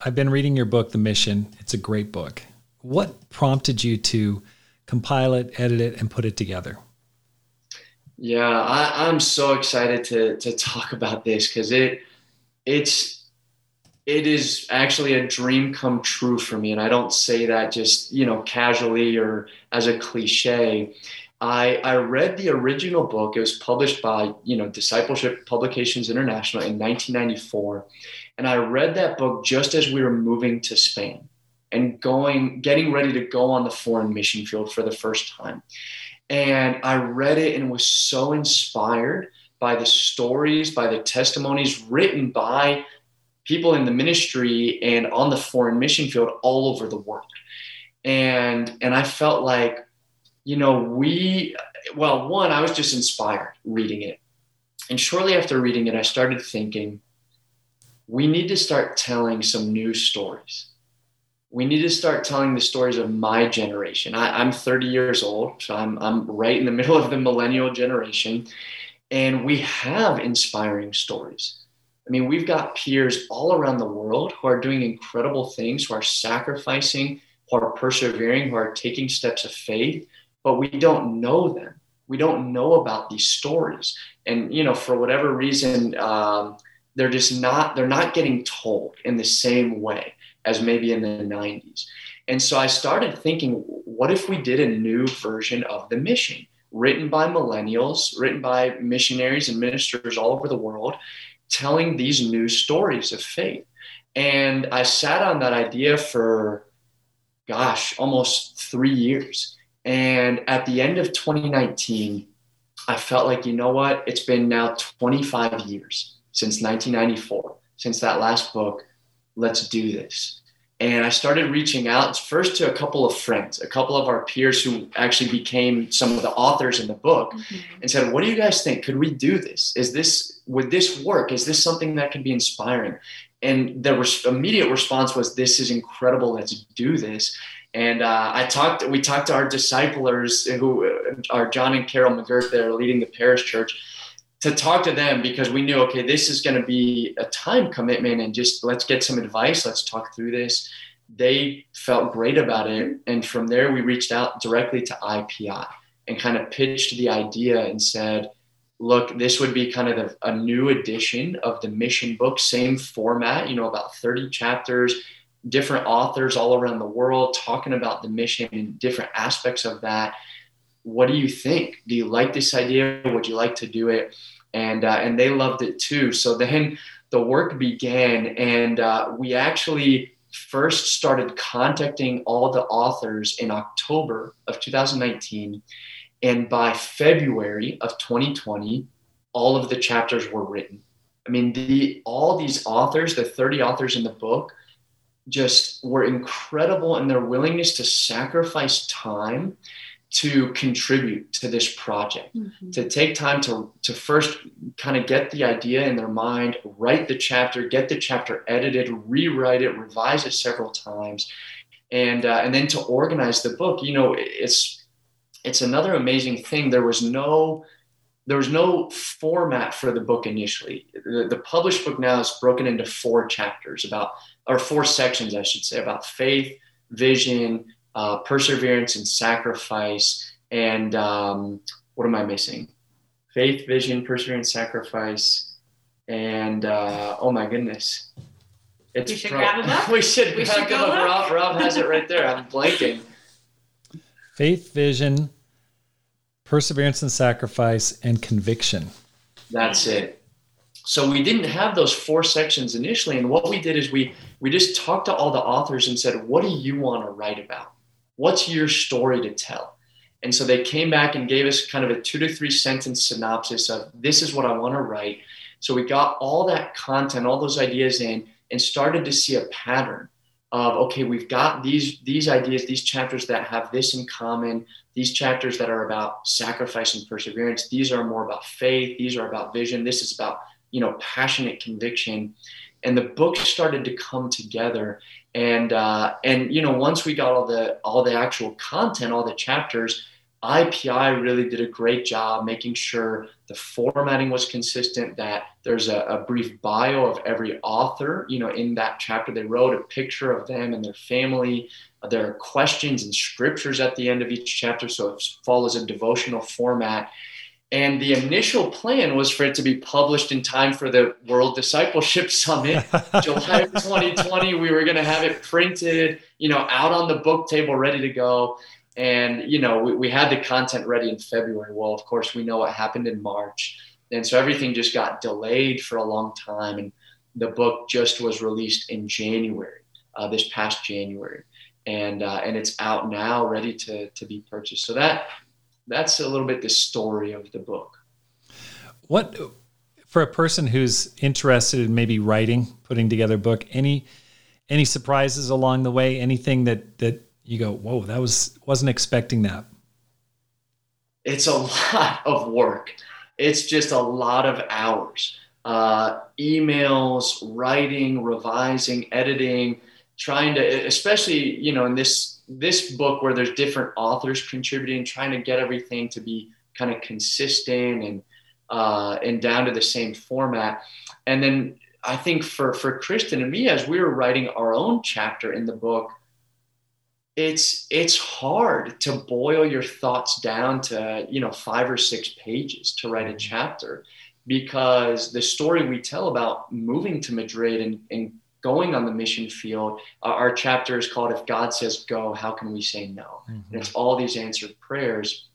I've been reading your book, The Mission. It's a great book. what prompted you to compile it, edit it, and put it together? Yeah, I, I'm so excited to to talk about this because it it's it is actually a dream come true for me, and I don't say that just, you know, casually or as a cliche. I I read the original book. It was published by, you know, Discipleship Publications International in nineteen ninety-four, and I read that book just as we were moving to Spain and going, getting ready to go on the foreign mission field for the first time. And I read it and was so inspired by the stories, by the testimonies written by people in the ministry and on the foreign mission field all over the world. And, and I felt like, you know, we, well, one, I was just inspired reading it. And shortly after reading it, I started thinking, we need to start telling some new stories. We need to start telling the stories of my generation. I, I'm thirty years old, so I'm, I'm right in the middle of the millennial generation. And we have inspiring stories. I mean, we've got peers all around the world who are doing incredible things, who are sacrificing, who are persevering, who are taking steps of faith, but we don't know them. We don't know about these stories. And, you know, for whatever reason, um, they're just not, they're not getting told in the same way as maybe in the nineties. And so I started thinking, what if we did a new version of The Mission, written by millennials, written by missionaries and ministers all over the world, telling these new stories of faith? And I sat on that idea for, gosh, almost three years. And at the end of twenty nineteen, I felt like, you know what? It's been now twenty-five years since nineteen ninety-four, since that last book. Let's do this. And I started reaching out first to a couple of friends, a couple of our peers who actually became some of the authors in the book, mm-hmm. and said, what do you guys think? Could we do this? Is this, would this work? Is this something that can be inspiring? And the res- immediate response was, this is incredible. Let's do this. And uh, I talked, we talked to our disciplers who are John and Carol McGurk, they're leading the parish church, to talk to them because we knew, okay, this is going to be a time commitment and just let's get some advice. Let's talk through this. They felt great about it. And from there, we reached out directly to I P I and kind of pitched the idea and said, look, this would be kind of a, a new edition of the Mission book, same format, you know, about thirty chapters, different authors all around the world talking about the mission and different aspects of that. What do you think? Do you like this idea? Would you like to do it? And uh, and they loved it too. So then the work began, and uh, we actually first started contacting all the authors in October of two thousand nineteen. And by February of twenty twenty, all of the chapters were written. I mean, the all these authors, the thirty authors in the book, just were incredible in their willingness to sacrifice time to contribute to this project, mm-hmm. to take time to, to first kind of get the idea in their mind, write the chapter, get the chapter edited, rewrite it, revise it several times. And, uh, and then to organize the book, you know, it's, it's another amazing thing. There was no, there was no format for the book initially. The, the published book now is broken into four chapters about, or four sections, I should say, about faith, vision, Uh, perseverance and sacrifice, and um, what am I missing? Faith, vision, perseverance, sacrifice, and uh, oh my goodness, it's we should pro- grab it up. we should we should go up. Rob, Rob has it right there. I'm blanking. Faith, vision, perseverance, and sacrifice, and conviction. That's it. So we didn't have those four sections initially. And what we did is we we just talked to all the authors and said, what do you want to write about? What's your story to tell? And so they came back and gave us kind of a two to three sentence synopsis of this is what I want to write. So we got all that content, all those ideas in, and started to see a pattern of, okay, we've got these, these ideas, these chapters that have this in common, these chapters that are about sacrifice and perseverance. These are more about faith. These are about vision. This is about, you know, passionate conviction. And the book started to come together. And, uh, and, you know, once we got all the, all the actual content, all the chapters, I P I really did a great job making sure the formatting was consistent, that there's a, a brief bio of every author, you know, in that chapter they wrote, a picture of them and their family, There are questions and scriptures at the end of each chapter, so it follows a devotional format. And the initial plan was for it to be published in time for the World Discipleship Summit, July of twenty twenty. We were going to have it printed, you know, out on the book table, ready to go. And, you know, we, we had the content ready in February. Well, of course, we know what happened in March. And so everything just got delayed for a long time. And the book just was released in January, uh, this past January. And uh, and it's out now, ready to to be purchased. So that that's a little bit the story of the book. What, for a person who's interested in maybe writing, putting together a book, any any surprises along the way? Anything that that you go, whoa, that was wasn't expecting that? It's a lot of work. It's just a lot of hours. Uh, emails, writing, revising, editing. Trying to, especially, you know, in this this book where there's different authors contributing, trying to get everything to be kind of consistent and uh, and down to the same format. And then I think for, for Kristen and me, as we were writing our own chapter in the book, it's it's hard to boil your thoughts down to, you know, five or six pages to write a chapter, because the story we tell about moving to Madrid and, and going on the mission field, uh, our chapter is called If God Says Go, How Can We Say No? Mm-hmm. And it's all these answered prayers.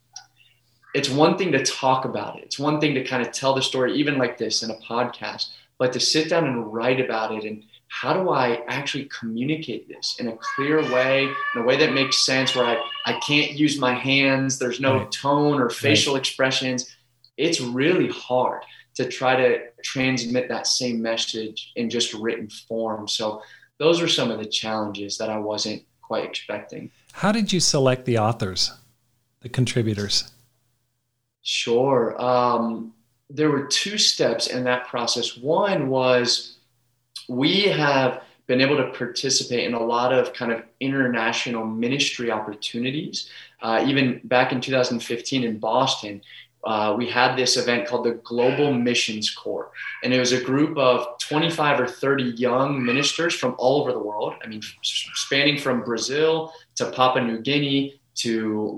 It's one thing to talk about it. It's one thing to kind of tell the story, even like this in a podcast, but to sit down and write about it and how do I actually communicate this in a clear way, in a way that makes sense, where I, I can't use my hands, there's no right. tone or facial right. expressions. It's really hard to try to transmit that same message in just written form. So those are some of the challenges that I wasn't quite expecting. How did you select the authors, the contributors? Sure. Um, there were two steps in that process. One was we have been able to participate in a lot of kind of international ministry opportunities. Uh, even back in two thousand fifteen in Boston, Uh, we had this event called the Global Missions Corps, and it was a group of twenty-five or thirty young ministers from all over the world. I mean, spanning from Brazil to Papua New Guinea to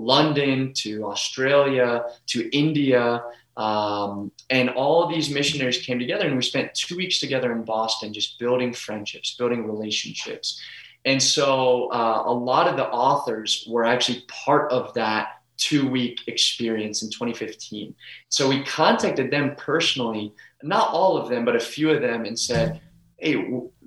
London to Australia to India. Um, and all these missionaries came together, and we spent two weeks together in Boston just building friendships, building relationships. And so uh, a lot of the authors were actually part of that two-week experience in twenty fifteen. So we contacted them personally, not all of them, but a few of them, and said, hey,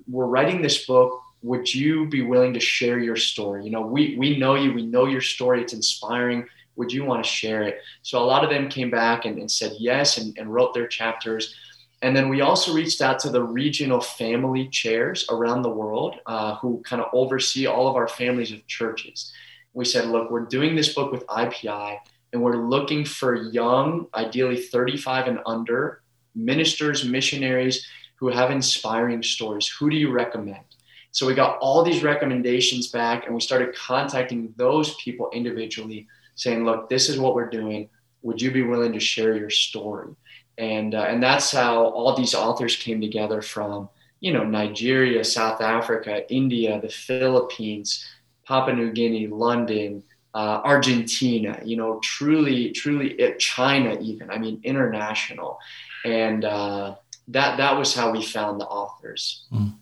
we're writing this book. Would you be willing to share your story? You know, we we know you, we know your story, it's inspiring. Would you want to share it? So a lot of them came back and, and said yes and, and wrote their chapters. And then we also reached out to the regional family chairs around the world uh, who kind of oversee all of our families of churches. We said, look, we're doing this book with I P I, and we're looking for young, ideally thirty-five and under, ministers, missionaries who have inspiring stories. Who do you recommend? So we got all these recommendations back, and we started contacting those people individually, saying, look, this is what we're doing. Would you be willing to share your story? And, uh, and that's how all these authors came together from, you know, Nigeria, South Africa, India, the Philippines, Papua New Guinea, London, uh, Argentina, you know, truly, truly China even, I mean, international. And uh, that that was how we found the authors. Mm.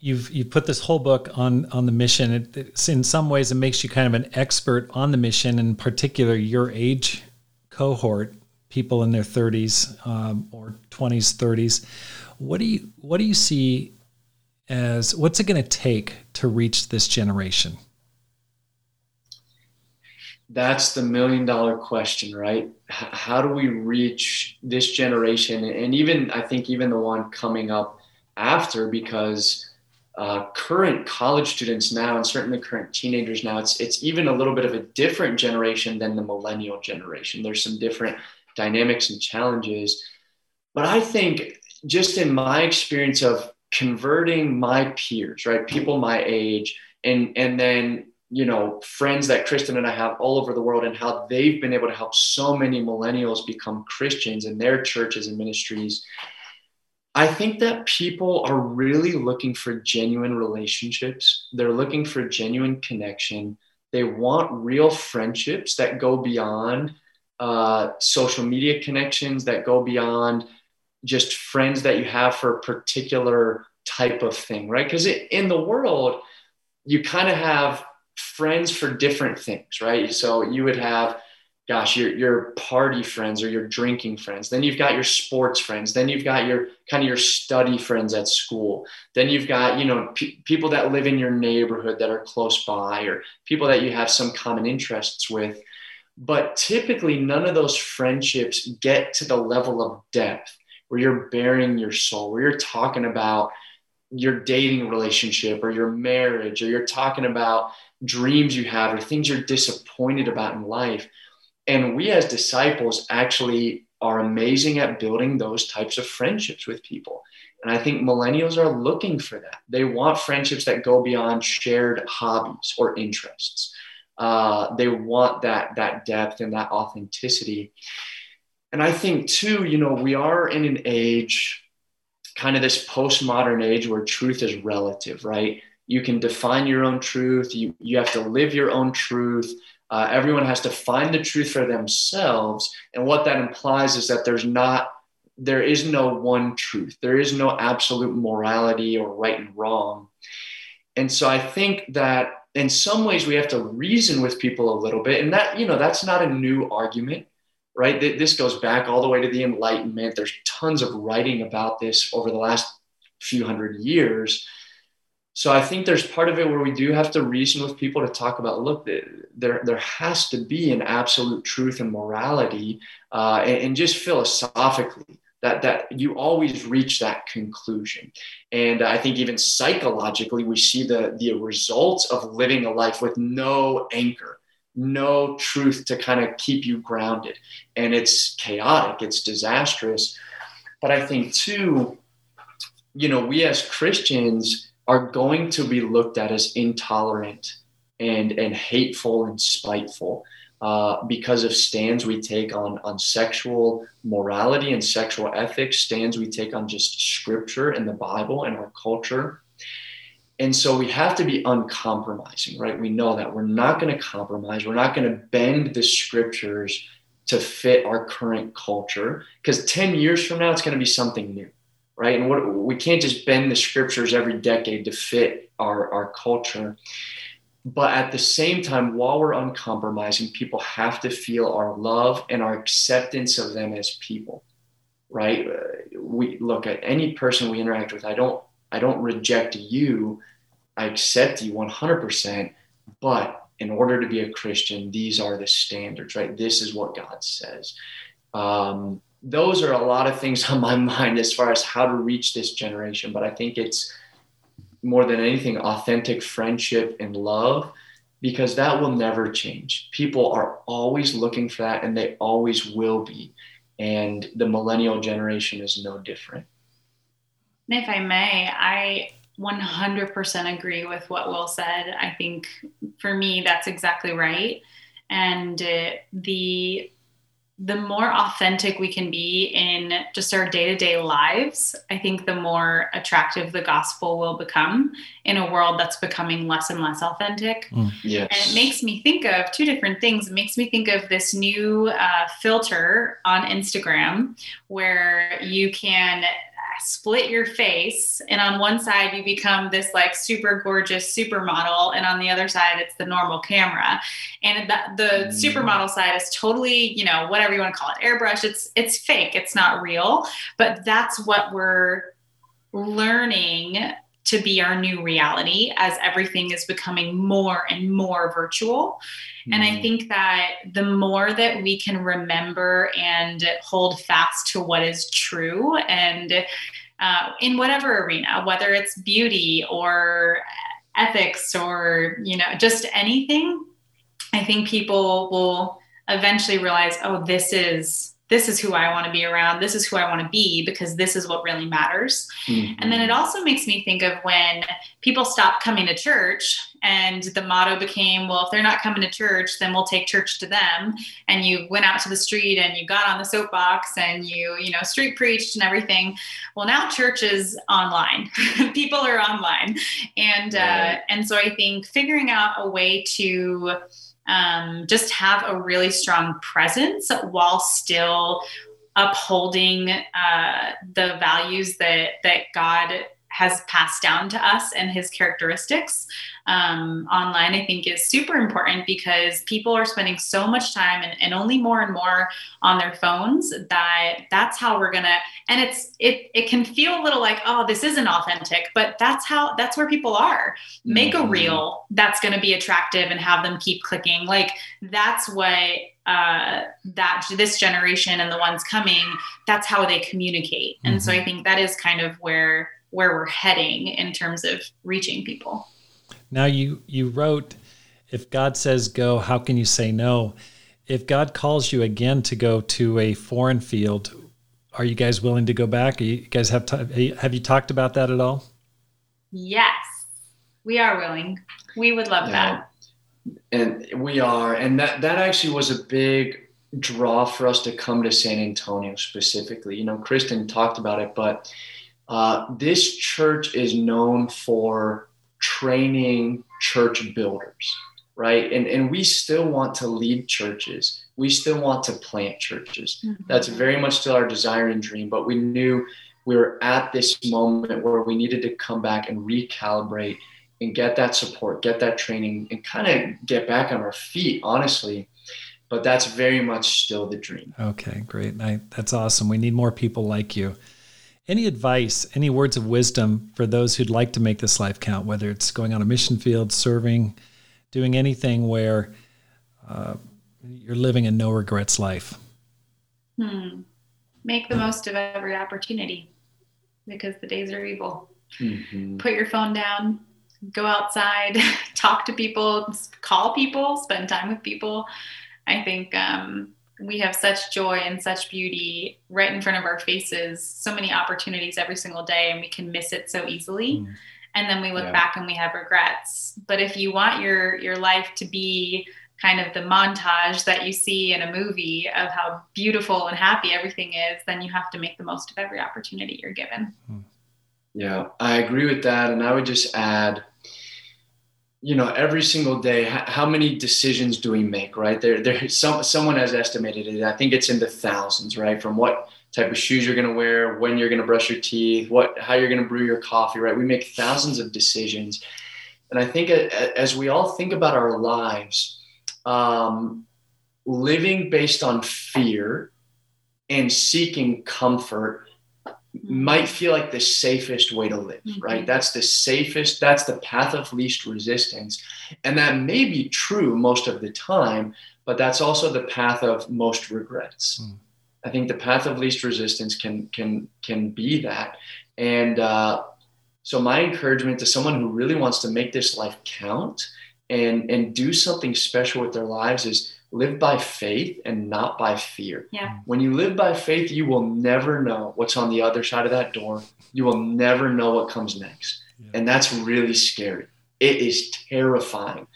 You've you put this whole book on, on the mission. It, it's in some ways, it makes you kind of an expert on the mission, in particular your age cohort, people in their thirties um, or twenties, thirties. What do you, what do you see as what's it going to take to reach this generation? That's the million dollar question, right? H- how do we reach this generation? And even, I think even the one coming up after, because uh, current college students now, and certainly current teenagers now, it's, it's even a little bit of a different generation than the millennial generation. There's some different dynamics and challenges, but I think just in my experience of converting my peers, right? People my age, and, and then, you know, friends that Kristen and I have all over the world, and how they've been able to help so many millennials become Christians in their churches and ministries. I think that people are really looking for genuine relationships. They're looking for genuine connection. They want real friendships that go beyond uh, social media connections, that go beyond just friends that you have for a particular type of thing, right? Because in the world, you kind of have friends for different things, right? So you would have, gosh, your, your party friends or your drinking friends. Then you've got your sports friends. Then you've got your kind of your study friends at school. Then you've got, you know, pe- people that live in your neighborhood that are close by, or people that you have some common interests with. But typically none of those friendships get to the level of depth where you're bearing your soul, where you're talking about your dating relationship or your marriage, or you're talking about dreams you have or things you're disappointed about in life. And we as disciples actually are amazing at building those types of friendships with people. And I think millennials are looking for that. They want friendships that go beyond shared hobbies or interests. Uh, they want that, that depth and that authenticity. And I think too, you know, we are in an age, kind of this postmodern age, where truth is relative, right? You can define your own truth. You, you have to live your own truth. Uh, everyone has to find the truth for themselves. And what that implies is that there's not, there is no one truth. There is no absolute morality or right and wrong. And so I think that in some ways we have to reason with people a little bit. And that, you know, that's not a new argument, right? This goes back all the way to the Enlightenment. There's tons of writing about this over the last few hundred years. So I think there's part of it where we do have to reason with people to talk about, look, there there has to be an absolute truth and morality, uh, and, and just philosophically that that you always reach that conclusion. And I think even psychologically, we see the the results of living a life with no anchor, no truth to kind of keep you grounded. And it's chaotic, it's disastrous. But I think too, you know, we as Christians are going to be looked at as intolerant and, and hateful and spiteful uh, because of stands we take on, on sexual morality and sexual ethics, stands we take on just scripture and the Bible and our culture. And so we have to be uncompromising, right? We know that we're not going to compromise. We're not going to bend the scriptures to fit our current culture, because ten years from now, it's going to be something new. Right. And what, we can't just bend the scriptures every decade to fit our, our culture. But at the same time, while we're uncompromising, people have to feel our love and our acceptance of them as people. Right. We look at any person we interact with. I don't I don't reject you. I accept you one hundred percent. But in order to be a Christian, these are the standards. Right. This is what God says. Um Those are a lot of things on my mind as far as how to reach this generation. But I think it's more than anything, authentic friendship and love, because that will never change. People are always looking for that, and they always will be. And the millennial generation is no different. And if I may, I one hundred percent agree with what Will said. I think for me, that's exactly right. And uh, the... the more authentic we can be in just our day-to-day lives, I think the more attractive the gospel will become in a world that's becoming less and less authentic. Mm, yes. And it makes me think of two different things. It makes me think of this new uh, filter on Instagram where you can split your face, and on one side you become this like super gorgeous supermodel, and on the other side it's the normal camera. And the, the mm. supermodel side is totally, you know, whatever you want to call it, airbrush. It's it's fake. It's not real. But that's what we're learning to be our new reality as everything is becoming more and more virtual. Mm. And I think that the more that we can remember and hold fast to what is true, and uh, in whatever arena, whether it's beauty or ethics or, you know, just anything, I think people will eventually realize, oh, this is this is who I want to be around. This is who I want to be, because this is what really matters. Mm-hmm. And then it also makes me think of when people stopped coming to church and the motto became, well, if they're not coming to church, then we'll take church to them. And you went out to the street and you got on the soapbox and you, you know, street preached and everything. Well, now church is online. People are online. And, right. uh, and so I think figuring out a way to, um, just have a really strong presence while still upholding, uh, the values that, that God has passed down to us and his characteristics, um, online, I think is super important, because people are spending so much time and, and only more and more on their phones that that's how we're going to, and it's, it, it can feel a little like, oh, this isn't authentic, but that's how, that's where people are. Make mm-hmm. a reel that's going to be attractive and have them keep clicking. Like that's what, uh, that this generation and the ones coming, that's how they communicate. Mm-hmm. And so I think that is kind of where where we're heading in terms of reaching people. Now you, you wrote, if God says go, how can you say no? If God calls you again to go to a foreign field, are you guys willing to go back? Are you guys have time? Have you talked about that at all? Yes, we are willing. We would love yeah. that. And we are. And that, that actually was a big draw for us to come to San Antonio specifically. You know, Kristen talked about it, but Uh, this church is known for training church builders, right? And and we still want to lead churches. We still want to plant churches. Mm-hmm. That's very much still our desire and dream. But we knew we were at this moment where we needed to come back and recalibrate and get that support, get that training, and kind of get back on our feet, honestly. But that's very much still the dream. Okay, great. I, that's awesome. We need more people like you. Any advice, any words of wisdom for those who'd like to make this life count, whether it's going on a mission field, serving, doing anything where uh, you're living a no regrets life? Hmm. Make the most of every opportunity, because the days are evil. Mm-hmm. Put your phone down, go outside, talk to people, call people, spend time with people. I think, um, we have such joy and such beauty right in front of our faces, so many opportunities every single day, and we can miss it so easily. Mm. And then we look yeah. back and we have regrets. But if you want your, your life to be kind of the montage that you see in a movie of how beautiful and happy everything is, then you have to make the most of every opportunity you're given. Yeah, I agree with that. And I would just add, you know, every single day, how many decisions do we make, right? There, there. Some, someone has estimated it. I think it's in the thousands, right? From what type of shoes you're going to wear, when you're going to brush your teeth, what, how you're going to brew your coffee, right? We make thousands of decisions. And I think as we all think about our lives, um, living based on fear and seeking comfort might feel like the safest way to live, right? Mm-hmm. That's the safest, that's the path of least resistance. And that may be true most of the time, but that's also the path of most regrets. Mm. I think the path of least resistance can, can, can be that. And uh, so my encouragement to someone who really wants to make this life count and, and do something special with their lives is live by faith and not by fear. Yeah. When you live by faith, you will never know what's on the other side of that door. You will never know what comes next. Yeah. And that's really scary. It is terrifying.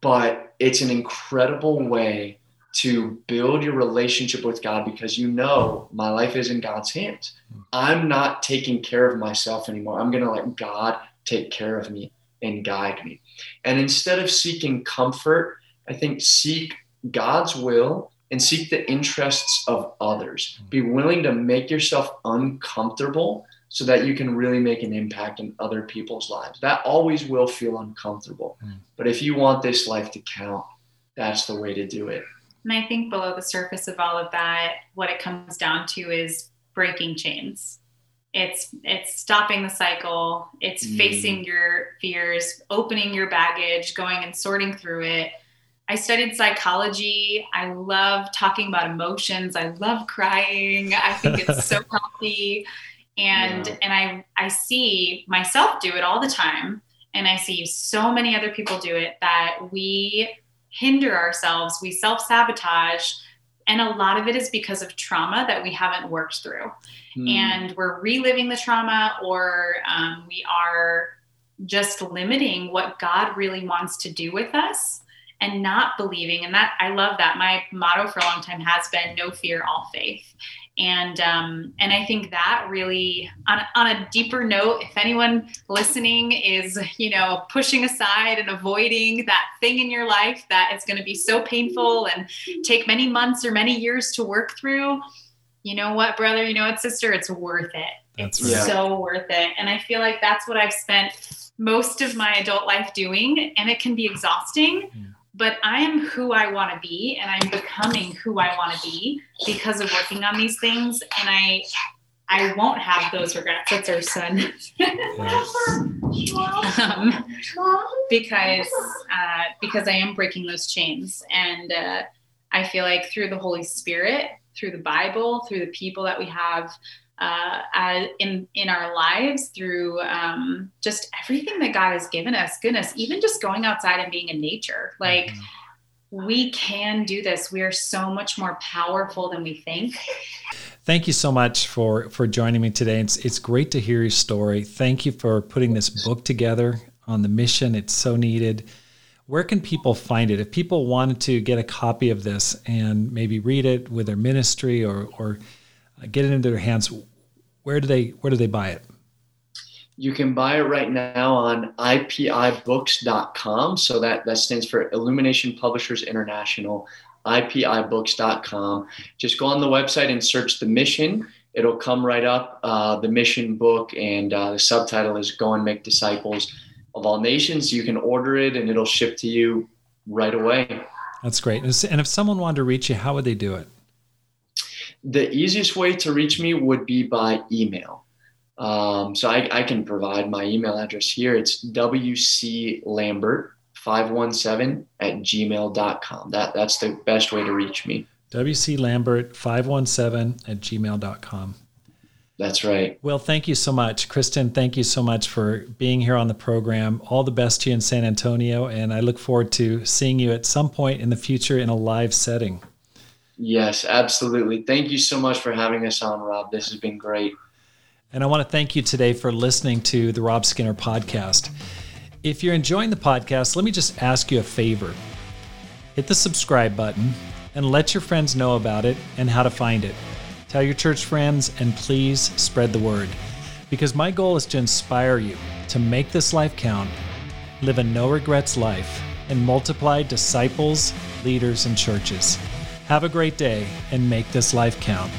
But it's an incredible way to build your relationship with God, because you know, my life is in God's hands. I'm not taking care of myself anymore. I'm going to let God take care of me and guide me. And instead of seeking comfort, I think seek God's will and seek the interests of others. Be willing to make yourself uncomfortable so that you can really make an impact in other people's lives. That always will feel uncomfortable. Mm. But if you want this life to count, that's the way to do it. And I think below the surface of all of that, what it comes down to is breaking chains. It's it's stopping the cycle. It's mm. facing your fears, opening your baggage, going and sorting through it. I studied psychology. I love talking about emotions. I love crying. I think it's so healthy. And yeah. and I, I see myself do it all the time. And I see so many other people do it, that we hinder ourselves. We self-sabotage And a lot of it is because of trauma that we haven't worked through. Mm. And we're reliving the trauma, or um, we are just limiting what God really wants to do with us and not believing. And that, I love that. My motto for a long time has been no fear, all faith. And, um, and I think that really on, on a deeper note, if anyone listening is, you know, pushing aside and avoiding that thing in your life that is going to be so painful and take many months or many years to work through, you know what, brother, you know what, sister, it's worth it. That's it's right. so worth it. And I feel like that's what I've spent most of my adult life doing. And it can be exhausting, yeah. But I am who I want to be, and I'm becoming who I want to be because of working on these things. And I, I won't have those regrets. That's our son. um, because, uh, because I am breaking those chains. And, uh, I feel like through the Holy Spirit, through the Bible, through the people that we have, uh, uh, in, in our lives, through, um, just everything that God has given us, goodness, even just going outside and being in nature, like mm-hmm. we can do this. We are so much more powerful than we think. Thank you so much for, for joining me today. It's, it's great to hear your story. Thank you for putting this book together on the mission. It's so needed. Where can people find it? If people wanted to get a copy of this and maybe read it with their ministry or, or, get it into their hands, where do they where do they buy it? You can buy it right now on I P I books dot com. So that, that stands for Illumination Publishers International, I P I books dot com. Just go on the website and search The Mission. It'll come right up, uh, The Mission book, and uh, the subtitle is Go and Make Disciples of All Nations. You can order it, and it'll ship to you right away. That's great. And if someone wanted to reach you, how would they do it? The easiest way to reach me would be by email. Um, so I, I can provide my email address here. It's W C Lambert five one seven at gmail dot com. That, that's the best way to reach me. W C Lambert five one seven at gmail dot com. That's right. Well, thank you so much, Kristen. Thank you so much for being here on the program. All the best to you in San Antonio. And I look forward to seeing you at some point in the future in a live setting. Yes, absolutely. Thank you so much for having us on, Rob. This has been great. And I want to thank you today for listening to the Rob Skinner Podcast. If you're enjoying the podcast, let me just ask you a favor. Hit the subscribe button and let your friends know about it and how to find it. Tell your church friends and please spread the word. Because my goal is to inspire you to make this life count, live a no-regrets life, and multiply disciples, leaders, and churches. Have a great day and make this life count.